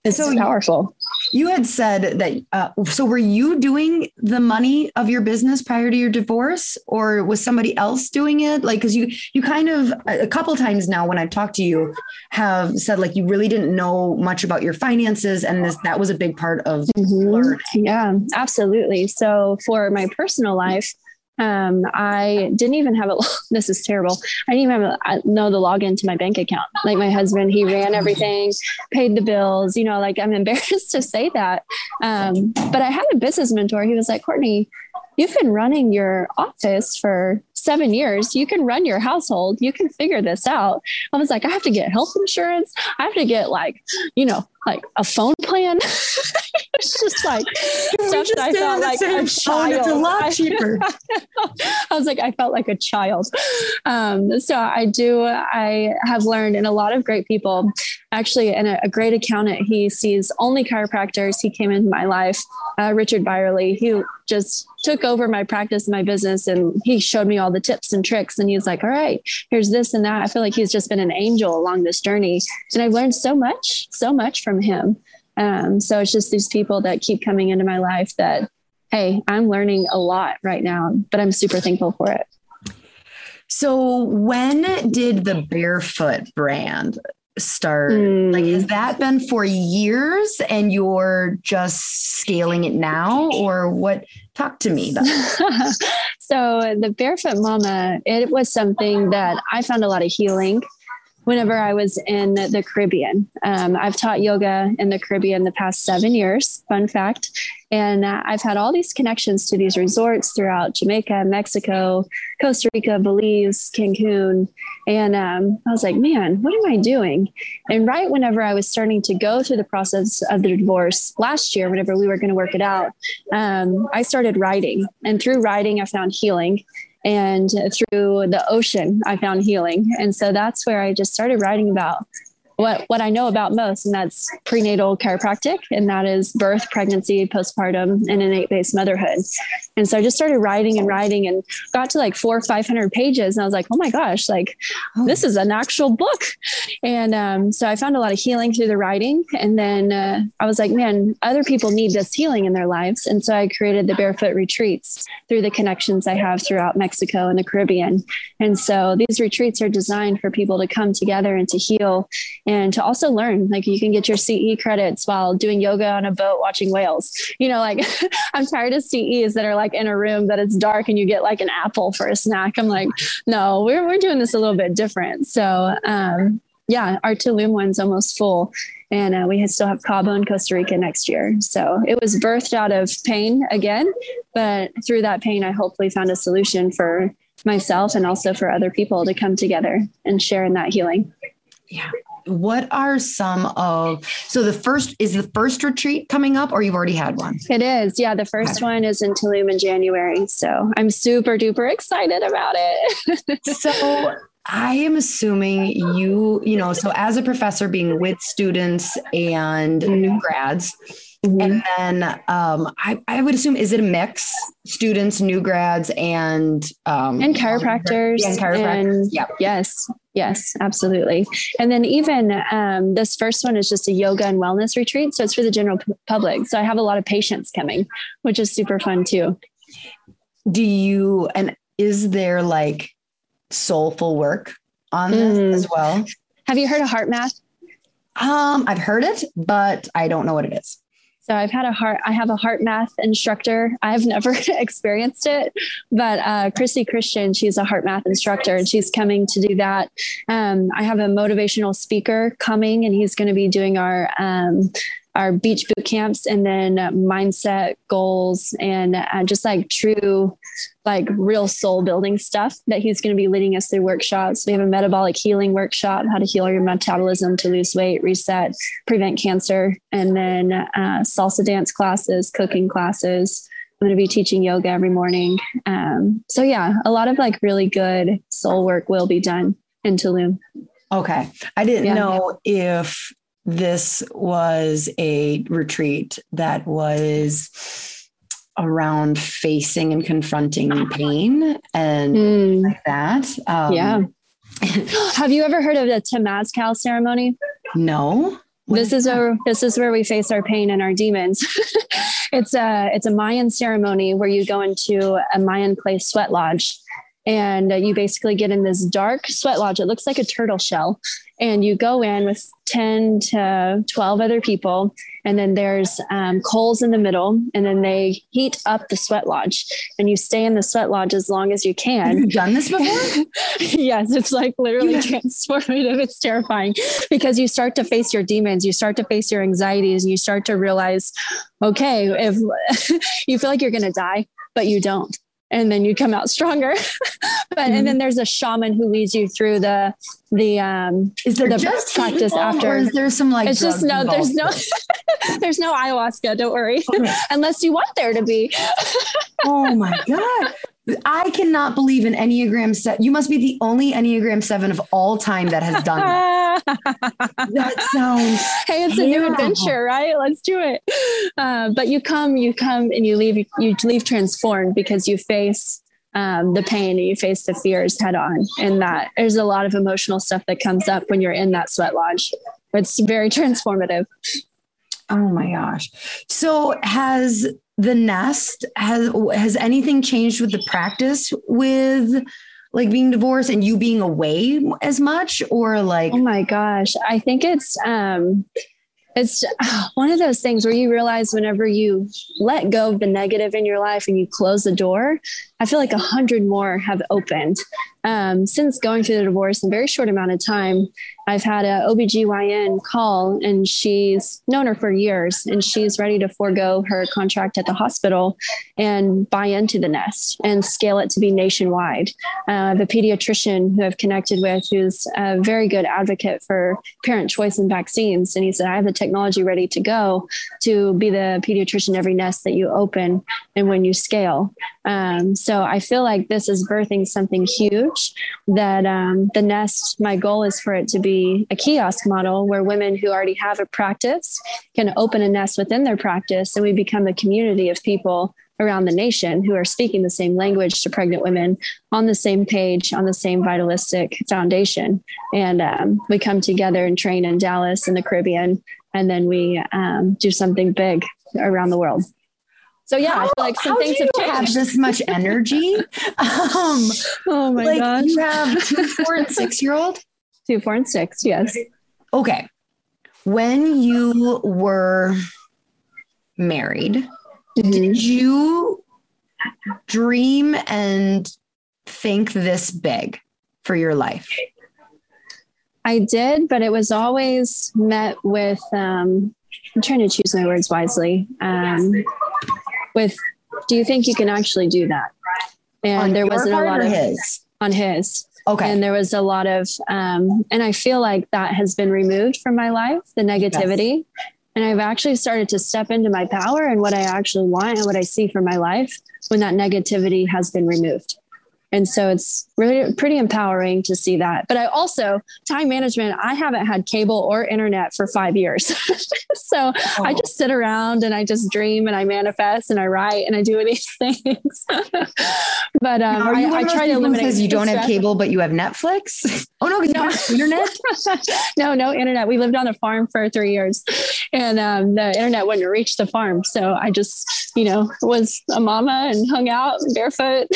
It's so powerful. You had said that, so were you doing the money of your business prior to your divorce, or was somebody else doing it? Like, cause you kind of a couple times now when I've talked to you have said like, you really didn't know much about your finances, and that was a big part of learning. Yeah, absolutely. So for my personal life, I didn't even have this is terrible. I didn't even know the login to my bank account. Like my husband, he ran everything, paid the bills, you know, like I'm embarrassed to say that. But I had a business mentor. He was like, Courtney, you've been running your office for 7 years. You can run your household. You can figure this out. I was like, I have to get health insurance. I have to get like, you know, like a phone plan. It's just like stuff that I felt like a child. It's a lot cheaper. I was like, I felt like a child. So I have learned, and a lot of great people actually, and a great accountant, he sees only chiropractors. He came into my life, Richard Byerly, who just took over my practice, my business. And he showed me all the tips and tricks. And he was like, all right, here's this and that. I feel like he's just been an angel along this journey. And I've learned so much from him. So it's just these people that keep coming into my life that hey, I'm learning a lot right now, but I'm super thankful for it. So when did the Barefoot brand start? Like, has that been for years and you're just scaling it now, or what? Talk to me about it. So the Barefoot Mama, it was something that I found a lot of healing whenever I was in the Caribbean. I've taught yoga in the Caribbean the past 7 years, fun fact. And I've had all these connections to these resorts throughout Jamaica, Mexico, Costa Rica, Belize, Cancun. And I was like, man, what am I doing? And right whenever I was starting to go through the process of the divorce last year, whenever we were going to work it out, I started writing. And through writing, I found healing. And through the ocean, I found healing. And so that's where I just started writing about what I know about most, and that's prenatal chiropractic, and that is birth, pregnancy, postpartum, and innate-based motherhood. And so I just started writing and got to like 400 or 500 pages. And I was like, oh my gosh, like this is an actual book. And so I found a lot of healing through the writing. And then I was like, man, other people need this healing in their lives. And so I created the Barefoot Retreats through the connections I have throughout Mexico and the Caribbean. And so these retreats are designed for people to come together and to heal and to also learn. Like, you can get your CE credits while doing yoga on a boat, watching whales, you know, like I'm tired of CEs that are like in a room that it's dark and you get like an apple for a snack. I'm like, no, we're doing this a little bit different. So, yeah, our Tulum one's almost full, and we still have Cabo and Costa Rica next year. So it was birthed out of pain again, but through that pain, I hopefully found a solution for myself and also for other people to come together and share in that healing. Yeah. What are some of, so the first retreat coming up, or you've already had one? It is. Yeah. The first one is in Tulum in January. So I'm super duper excited about it. So I am assuming you know, so as a professor being with students and new grads, and then I would assume, is it a mix? Students, new grads, and chiropractors. And chiropractors. And, yep. Yes, absolutely. And then even this first one is just a yoga and wellness retreat. So it's for the general public. So I have a lot of patients coming, which is super fun too. Is there like soulful work on this as well? Have you heard of Heart Math? I've heard it, but I don't know what it is. So I have a Heart Math instructor. I've never experienced it, but Christy Christian, she's a Heart Math instructor, and she's coming to do that. I have a motivational speaker coming, and he's going to be doing our beach boot camps, and then mindset goals, and just like true, like real soul building stuff that he's going to be leading us through workshops. We have a metabolic healing workshop, how to heal your metabolism, to lose weight, reset, prevent cancer. And then salsa dance classes, cooking classes. I'm going to be teaching yoga every morning. So yeah, a lot of like really good soul work will be done in Tulum. Okay. I didn't know if this was a retreat that was around facing and confronting pain and things like that. Yeah. Have you ever heard of the Temazcal ceremony? No. This is where we face our pain and our demons. It's a Mayan ceremony where you go into a Mayan place sweat lodge, and you basically get in this dark sweat lodge. It looks like a turtle shell. And you go in with 10 to 12 other people. And then there's coals in the middle. And then they heat up the sweat lodge. And you stay in the sweat lodge as long as you can. Have you done this before? Yes, it's like literally transformative. It's terrifying because you start to face your demons. You start to face your anxieties. And you start to realize, okay, if you feel like you're going to die, but you don't. And then you come out stronger. And then there's a shaman who leads you through the practice after. Or is there some like, it's just no, involved? there's no ayahuasca. Don't worry. Okay. Unless you want there to be. Oh my God. I cannot believe an Enneagram 7. You must be the only Enneagram 7 of all time that has done that. That sounds Hey, it's terrible. A new adventure, right? Let's do it. But you come and you leave transformed because you face the pain and you face the fears head on. And that there's a lot of emotional stuff that comes up when you're in that sweat lodge. It's very transformative. Oh my gosh. So has The Nest, has anything changed with the practice with like being divorced and you being away as much, or like? Oh my gosh. I think it's one of those things where you realize whenever you let go of the negative in your life and you close the door, I feel like 100 more have opened. Since going through the divorce in a very short amount of time, I've had a OBGYN call, and she's known her for years, and she's ready to forego her contract at the hospital and buy into The Nest and scale it to be nationwide. I have a pediatrician who I've connected with, who's a very good advocate for parent choice and vaccines. And he said, I have the technology ready to go to be the pediatrician every nest that you open and when you scale. So I feel like this is birthing something huge that The Nest, my goal is for it to be a kiosk model where women who already have a practice can open a nest within their practice. And we become a community of people around the nation who are speaking the same language to pregnant women on the same page, on the same vitalistic foundation. And we come together and train in Dallas and the Caribbean, and then we do something big around the world. So yeah, I feel like some things have changed. How do you have this much energy? Oh my gosh. You have 2, 4, and 6-year-old? 2, 4, and 6. Yes. Okay. When you were married, did you dream and think this big for your life? I did, but it was always met with, I'm trying to choose my words wisely. With, do you think you can actually do that? And on there wasn't a lot of his. Okay. And there was a lot of, and I feel like that has been removed from my life, the negativity. Yes. And I've actually started to step into my power and what I actually want and what I see for my life when that negativity has been removed. And so it's really pretty empowering to see that. But I also, time management, I haven't had cable or internet for 5 years. So I just sit around and I just dream and I manifest and I write and I do these things. But I try to eliminate. Because you don't have cable, but you have Netflix? Oh no, because you have internet? No internet. We lived on a farm for 3 years, and the internet wouldn't reach the farm. So I just, was a mama and hung out barefoot.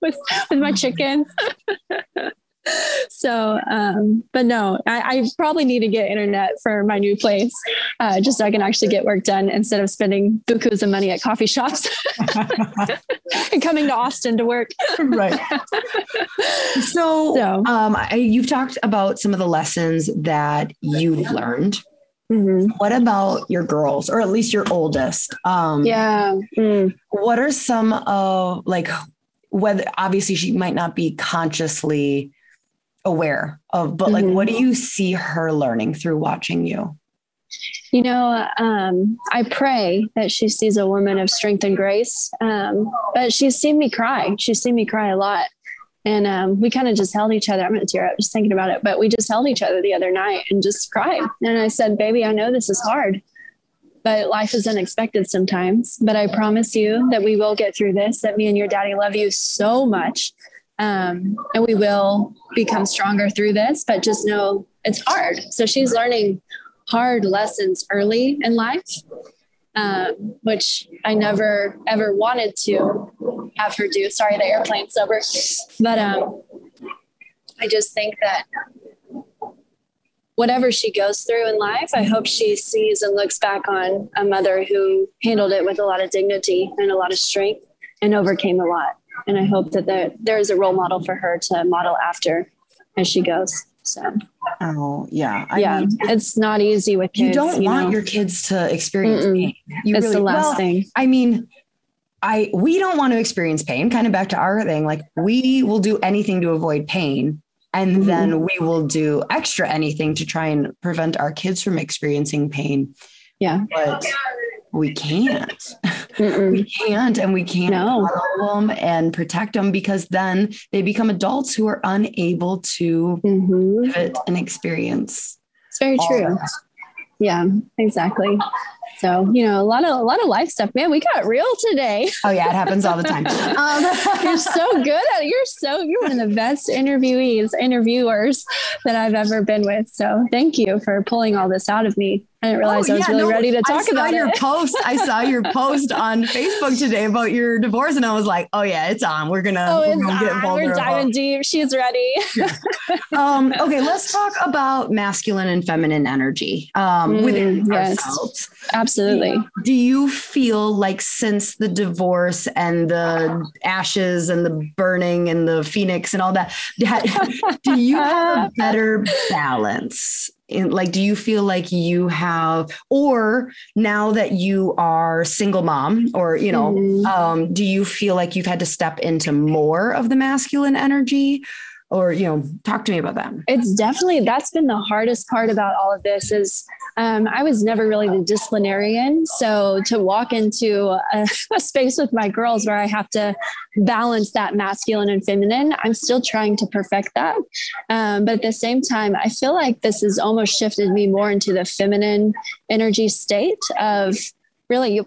With my chickens. So, but no, I probably need to get internet for my new place, just so I can actually get work done instead of spending bukus of money at coffee shops and coming to Austin to work. Right. So you've talked about some of the lessons that you've learned. Mm-hmm. What about your girls, or at least your oldest? What are some of whether obviously she might not be consciously aware of, but what do you see her learning through watching you? I pray that she sees a woman of strength and grace. But she's seen me cry. She's seen me cry a lot. And we kind of just held each other. I'm going to tear up just thinking about it, but we just held each other the other night and just cried. And I said, baby, I know this is hard, but life is unexpected sometimes, but I promise you that we will get through this, that me and your daddy love you so much. And we will become stronger through this, but just know it's hard. So she's learning hard lessons early in life, which I never ever wanted to have her do. Sorry, the airplane's over. But I just think that whatever she goes through in life, I hope she sees and looks back on a mother who handled it with a lot of dignity and a lot of strength and overcame a lot. And I hope that there is a role model for her to model after as she goes. So, I mean, it's not easy with kids. You don't want your kids to experience pain. It's really, the last thing. I mean, we don't want to experience pain. Kind of back to our thing, we will do anything to avoid pain. And then we will do extra anything to try and prevent our kids from experiencing pain. Yeah. But we can't. We can't model them and protect them, because then they become adults who are unable to live it and experience. It's very true. That. Yeah, exactly. So, a lot of life stuff, man, we got real today. Oh yeah. It happens all the time. You're so good at it. You're one of the best interviewers that I've ever been with. So thank you for pulling all this out of me. I didn't realize I was really ready to talk about your post. I saw your post on Facebook today about your divorce, and I was like, "Oh yeah, it's on. We're gonna get involved. We're diving deep. She's ready." Okay, let's talk about masculine and feminine energy within ourselves. Absolutely. Do you feel like since the divorce and the ashes and the burning and the phoenix and all that, do you have a better balance? And like, do you feel like you have, or now that you are single mom or, you know, do you feel like you've had to step into more of the masculine energy or, you know, talk to me about that. It's definitely, that's been the hardest part about all of this is I was never really the disciplinarian. So to walk into a space with my girls where I have to balance that masculine and feminine, I'm still trying to perfect that. But at the same time, I feel like this has almost shifted me more into the feminine energy state of really,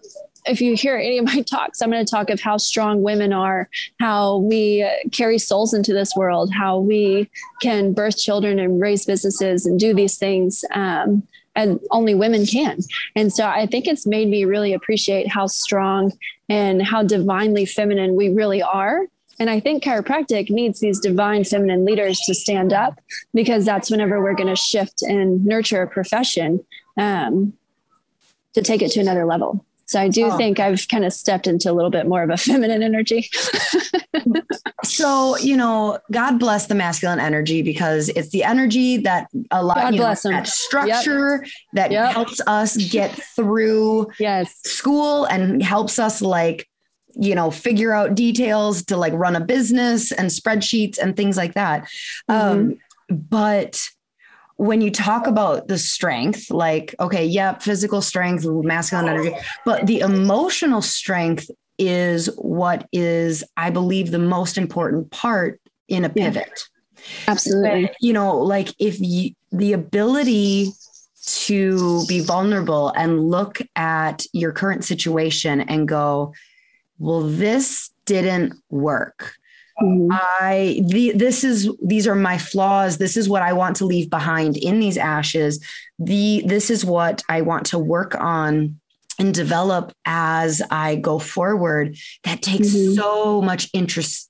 if you hear any of my talks, I'm going to talk of how strong women are, how we carry souls into this world, how we can birth children and raise businesses and do these things. And only women can. And so I think it's made me really appreciate how strong and how divinely feminine we really are. And I think chiropractic needs these divine feminine leaders to stand up because that's whenever we're going to shift and nurture a profession to take it to another level. So I do think I've kind of stepped into a little bit more of a feminine energy. So, you know, God bless the masculine energy because it's the energy that a lot, you know, that structure that helps us get through school and helps us like, you know, figure out details to like run a business and spreadsheets and things like that. But when you talk about the strength, like, okay, physical strength, masculine energy, but the emotional strength is what is, I believe, the most important part in a pivot. Absolutely. But, you know, like if you, the ability to be vulnerable and look at your current situation and go, well, this didn't work. These are my flaws. This is what I want to leave behind in these ashes. This is what I want to work on and develop as I go forward. That takes so much introspection.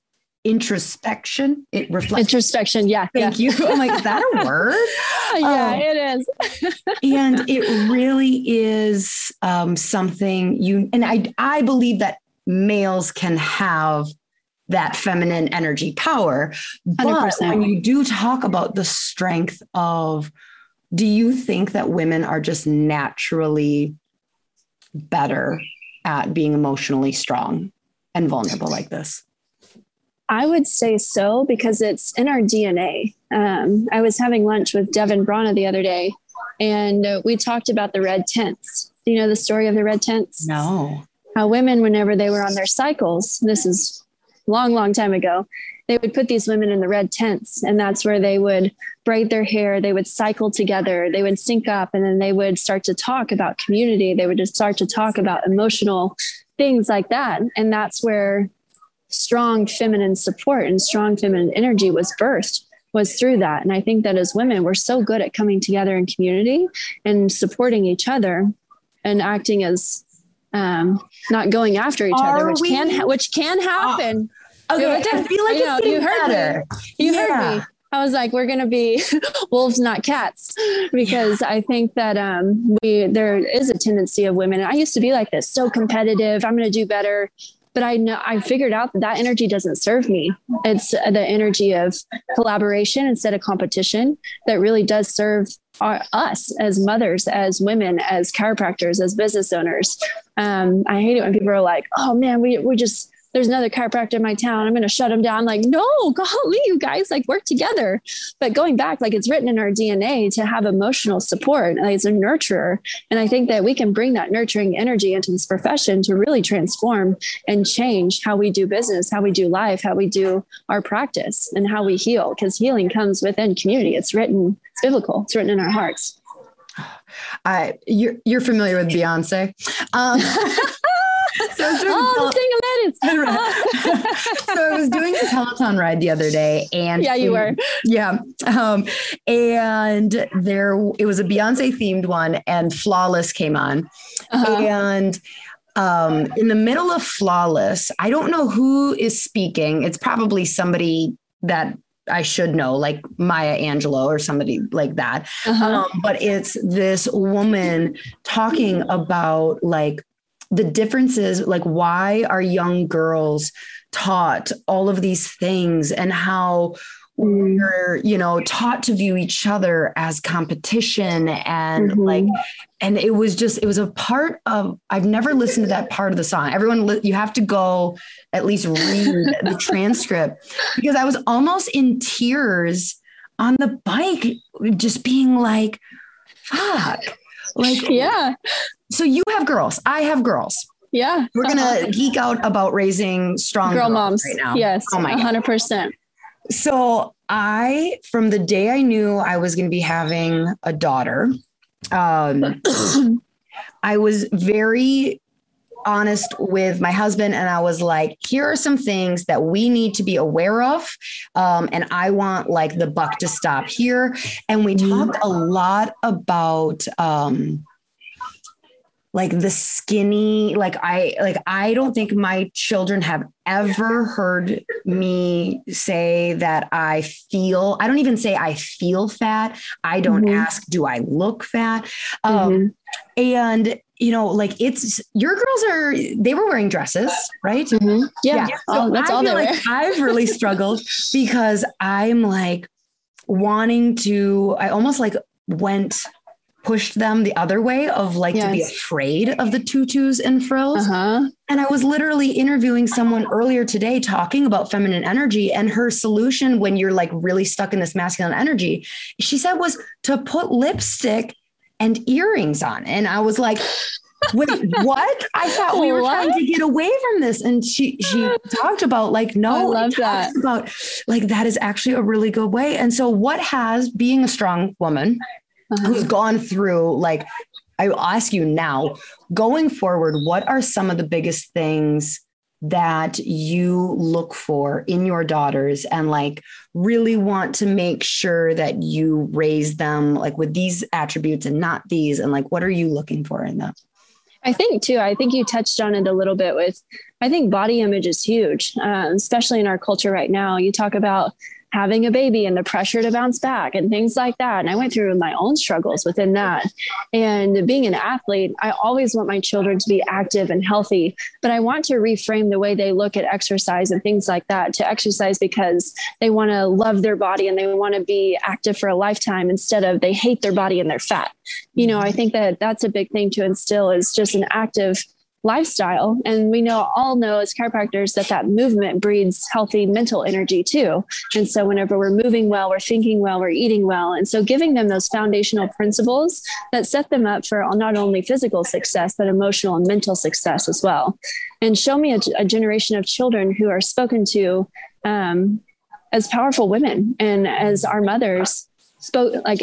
It reflects introspection. Thank you. I'm like, is that a word? It is. And it really is something you, and I believe that males can have that feminine energy power. But 100%. When you do talk about the strength of, do you think that women are just naturally better at being emotionally strong and vulnerable like this? I would say so, because it's in our DNA. I was having lunch with Devin Brana the other day, and we talked about the red tents. Do you know the story of the red tents? No. How women, whenever they were on their cycles, this is long time ago, they would put these women in the red tents, and that's where they would braid their hair. They would cycle together. They would sync up, and then they would start to talk about community. They would just start to talk about emotional things like that. And that's where strong feminine support and strong feminine energy was birthed, was through that. And I think that as women, we're so good at coming together in community and supporting each other and acting as not going after each other, which can happen. Okay, I feel like you heard better. You heard me. I was like, we're going to be wolves, not cats, because I think that there is a tendency of women. And I used to be like this, so competitive. I'm going to do better. But I know I figured out that energy doesn't serve me. It's the energy of collaboration instead of competition that really does serve us as mothers, as women, as chiropractors, as business owners. I hate it when people are like, oh man, we just, there's another chiropractor in my town. I'm going to shut them down. Like, no, golly, you guys like work together. But going back, like it's written in our DNA to have emotional support as a nurturer. And I think that we can bring that nurturing energy into this profession to really transform and change how we do business, how we do life, how we do our practice, and how we heal. Because healing comes within community. It's written, it's biblical. It's written in our hearts. You're familiar with Beyonce. So I was doing a Peloton ride the other day, and and it was a Beyonce themed one, and Flawless came on, and in the middle of Flawless, I don't know who is speaking. It's probably somebody that I should know, like Maya Angelou or somebody like that. But it's this woman talking about like the differences, like why are young girls taught all of these things and how we're, you know, taught to view each other as competition. And like, and it was just, it was a part of, I've never listened to that part of the song. Everyone, you have to go at least read the transcript, because I was almost in tears on the bike, just being like, fuck, like, so you have girls, I have girls. We're going to geek out about raising strong girl moms right now. Yes. Oh my 100%. God. So I, from the day I knew I was going to be having a daughter, I was very honest with my husband, and I was like, here are some things that we need to be aware of. And I want like the buck to stop here. And we talked a lot about, like the skinny, I don't think my children have ever heard me say that I don't even say I feel fat. I don't ask, do I look fat? And you know, like your girls they were wearing dresses, right? So that's all they were. I've really struggled because I'm like wanting to, I almost like pushed them the other way of like to be afraid of the tutus and frills. And I was literally interviewing someone earlier today talking about feminine energy, and her solution when you're like really stuck in this masculine energy, she said, was to put lipstick and earrings on. And I was like, wait, what? I thought we were trying to get away from this. And she talked about like, no, I love that. About like, that is actually a really good way. And so what has being a strong woman who's gone through, like, I will ask you now, going forward, what are some of the biggest things that you look for in your daughters and like really want to make sure that you raise them like with these attributes and not these? And like, what are you looking for in them? I think you touched on it a little bit with, I think body image is huge, especially in our culture right now. You talk about having a baby and the pressure to bounce back and things like that. And I went through my own struggles within that. And being an athlete, I always want my children to be active and healthy, but I want to reframe the way they look at exercise and things like that to exercise because they want to love their body and they want to be active for a lifetime instead of they hate their body and they're fat. You know, I think that that's a big thing to instill is just an active lifestyle. And we all know as chiropractors that movement breeds healthy mental energy too. And so whenever we're moving well, we're thinking well, we're eating well. And so giving them those foundational principles that set them up for not only physical success, but emotional and mental success as well. And show me a generation of children who are spoken to as powerful women and as our mothers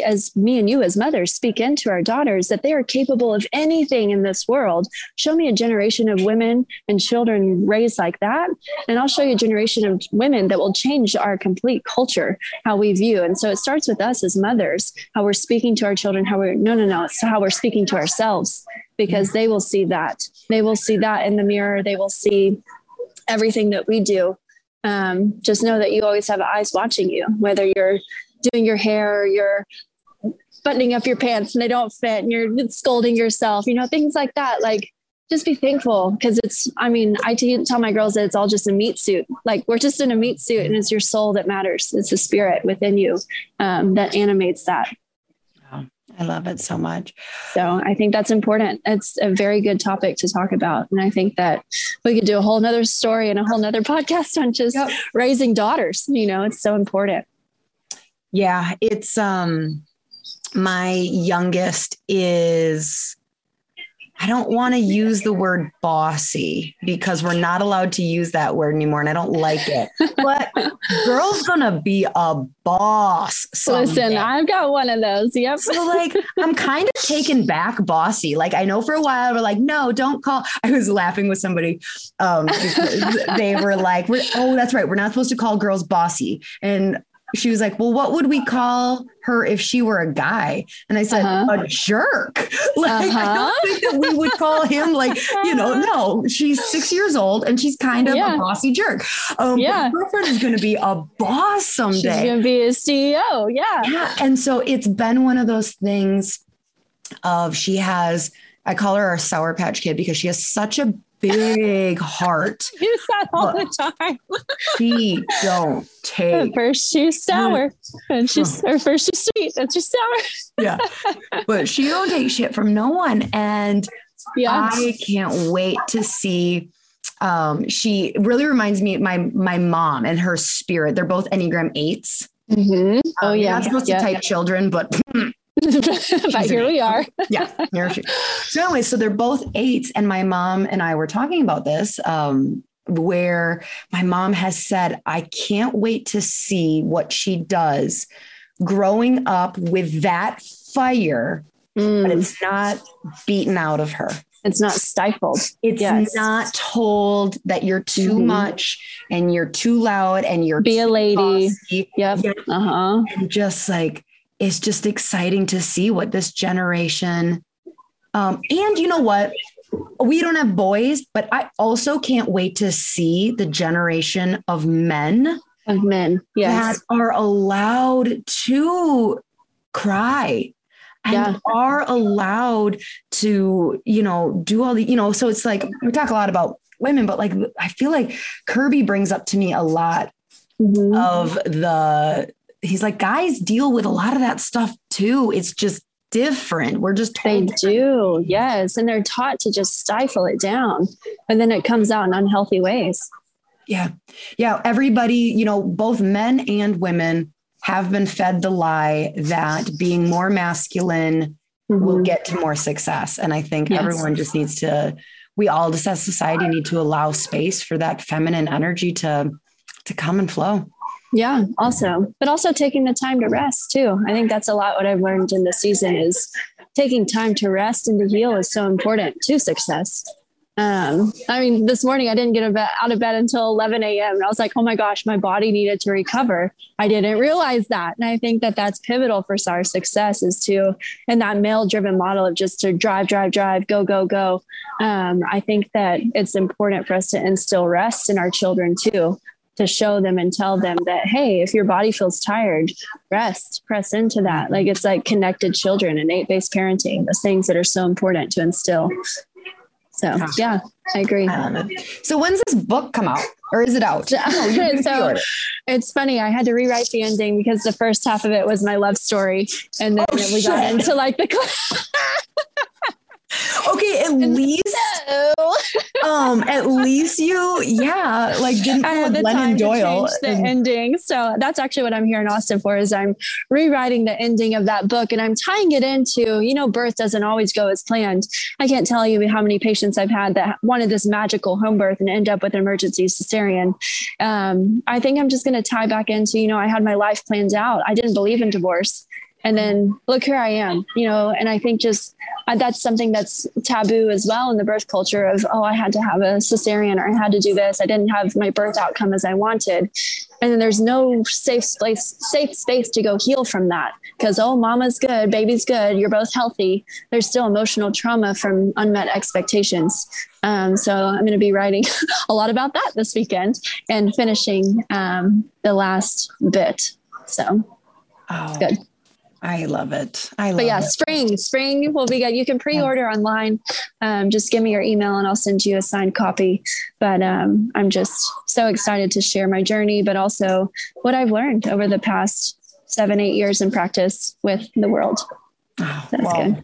as me and you as mothers speak into our daughters that they are capable of anything in this world. Show me a generation of women and children raised like that. And I'll show you a generation of women that will change our complete culture, how we view. And so it starts with us as mothers, how we're speaking to our children, it's how we're speaking to ourselves, because they will see that. They will see that in the mirror. They will see everything that we do. Just know that you always have eyes watching you, whether you're doing your hair, you're buttoning up your pants and they don't fit and you're scolding yourself, things like that. Like, just be thankful because I tell my girls that it's all just a meat suit. Like, we're just in a meat suit and it's your soul that matters. It's the spirit within you that animates that. Wow. I love it so much. So I think that's important. It's a very good topic to talk about. And I think that we could do a whole nother story and a whole nother podcast on just raising daughters. It's so important. Yeah, it's my youngest is I don't want to use the word bossy because we're not allowed to use that word anymore. And I don't like it, but girl's going to be a boss someday. Listen, I've got one of those. Yep. So like, I'm kind of taken back bossy. Like I know for a while we're like, no, don't call. I was laughing with somebody. They were like, oh, that's right. We're not supposed to call girls bossy. And she was like, well, what would we call her if she were a guy? And I said, a jerk. Like, I don't think that we would call him like, you know, no, she's 6 years old and she's kind of a bossy jerk. But her girlfriend is going to be a boss someday. She's going to be a CEO. Yeah. And so it's been one of those things of she has, I call her our Sour Patch Kid because she has such a big heart. You said all the time. She don't take. At first she's sour, and first she's sweet, and she's sour. Yeah, but she don't take shit from no one, and I can't wait to see. She really reminds me of my mom and her spirit. They're both Enneagram 8s. Mm-hmm. Oh yeah, you're not supposed to type children, but. But here we are. So anyway, so they're both 8s. And my mom and I were talking about this, where my mom has said, I can't wait to see what she does growing up with that fire, but it's not beaten out of her. It's not stifled. It's not told that you're too much and you're too loud and you're be too a lady. Bossy. Yep. And just like, it's just exciting to see what this generation, and you know what, we don't have boys, but I also can't wait to see the generation of men that are allowed to cry and are allowed to, you know, do all the, you know, so it's like, we talk a lot about women, but like, I feel like Kirby brings up to me a lot of the, he's like, guys deal with a lot of that stuff too. It's just different. We're just told they do. Yes. And they're taught to just stifle it down. And then it comes out in unhealthy ways. Yeah. Yeah. Everybody, you know, both men and women have been fed the lie that being more masculine will get to more success. And I think everyone just needs to, we all just as society need to allow space for that feminine energy to come and flow. Yeah. Also, but also taking the time to rest too. I think that's a lot what I've learned in this season is taking time to rest and to heal is so important to success. I mean, this morning I didn't get out of bed until 11 a.m. And I was like, oh my gosh, my body needed to recover. I didn't realize that. And I think that that's pivotal for our success is to, and that male driven model of just to drive, go. I think that it's important for us to instill rest in our children too, to show them and tell them that, hey, if your body feels tired, rest, press into that. Like it's like connected children and innate-based parenting, those things that are so important to instill. So yeah, I agree. So when's this book come out or is it out? So it's funny. I had to rewrite the ending because the first half of it was my love story. And then we got into like the okay, at least you, like didn't have the time to change the ending. So that's actually what I'm here in Austin for is I'm rewriting the ending of that book and I'm tying it into, you know, birth doesn't always go as planned. I can't tell you how many patients I've had that wanted this magical home birth and end up with an emergency cesarean. I think I'm just going to tie back into, you know, I had my life planned out. I didn't believe in divorce. And then look, here I am, you know, and I think just that's something that's taboo as well in the birth culture of, oh, I had to have a cesarean or I had to do this. I didn't have my birth outcome as I wanted. And then there's no safe space to go heal from that because, oh, mama's good, baby's good. You're both healthy. There's still emotional trauma from unmet expectations. So I'm going to be writing a lot about that this weekend and finishing the last bit. So it's good. I love it. But yeah, spring will be good. You can pre-order online. Just give me your email and I'll send you a signed copy. But I'm just so excited to share my journey, but also what I've learned over the past 7-8 years in practice with the world. That's good.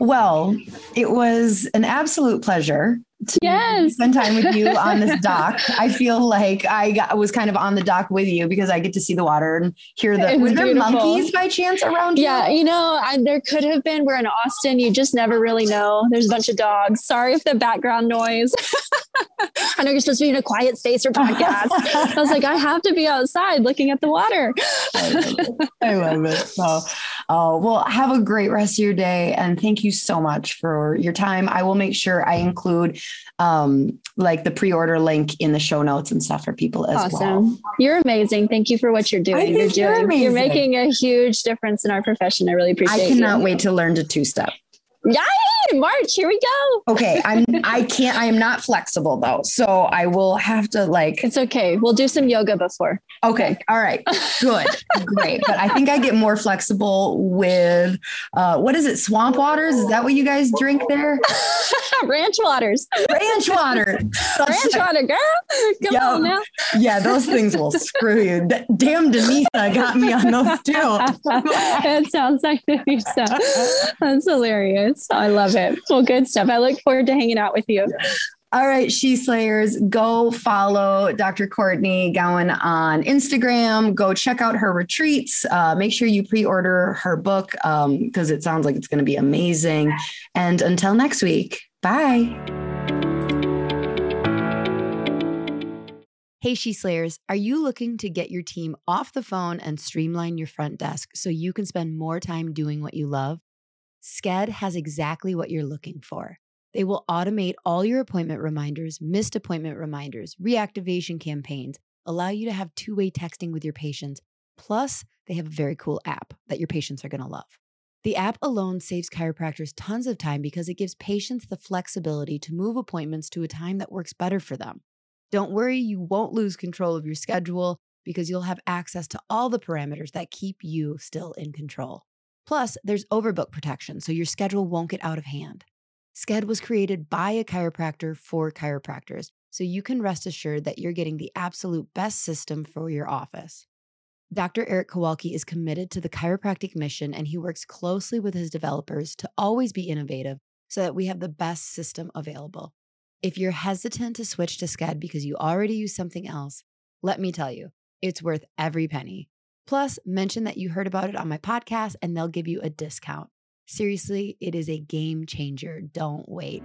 Well, it was an absolute pleasure to spend time with you on this dock. I feel like I was kind of on the dock with you because I get to see the water and hear the, were there monkeys by chance around you? Yeah, you know, there could have been. We're in Austin. You just never really know. There's a bunch of dogs. Sorry if the background noise. I know you're supposed to be in a quiet space or podcast. I was like, I have to be outside looking at the water. I love it. So, well, have a great rest of your day. And thank you so much for your time. I will make sure I include like the pre-order link in the show notes and stuff for people as well. You're amazing. Thank you for what you're doing. You're making a huge difference in our profession. I really appreciate it. I cannot wait to learn to two-step. Yay! March, here we go. Okay. I am not flexible though. So I will have to it's okay. We'll do some yoga before. Okay. All right. Good. Great. But I think I get more flexible with, what is it? Swamp waters. Is that what you guys drink there? Ranch waters. Ranch water. Ranch water, girl. Come on now. Yeah. Those things will screw you. Damn Denise got me on those too. It sounds like Denisa. That's hilarious. I love it. Well, good stuff. I look forward to hanging out with you. All right, She Slayers, go follow Dr. Courtney Gowin on Instagram. Go check out her retreats. Make sure you pre-order her book because it sounds like it's going to be amazing. And until next week, bye. Hey, She Slayers, are you looking to get your team off the phone and streamline your front desk so you can spend more time doing what you love? Sked has exactly what you're looking for. They will automate all your appointment reminders, missed appointment reminders, reactivation campaigns, allow you to have two-way texting with your patients. Plus, they have a very cool app that your patients are going to love. The app alone saves chiropractors tons of time because it gives patients the flexibility to move appointments to a time that works better for them. Don't worry, you won't lose control of your schedule because you'll have access to all the parameters that keep you still in control. Plus, there's overbook protection, so your schedule won't get out of hand. Sked was created by a chiropractor for chiropractors, so you can rest assured that you're getting the absolute best system for your office. Dr. Eric Kowalki is committed to the chiropractic mission, and he works closely with his developers to always be innovative so that we have the best system available. If you're hesitant to switch to Sked because you already use something else, let me tell you, it's worth every penny. Plus, mention that you heard about it on my podcast and they'll give you a discount. Seriously, it is a game changer. Don't wait.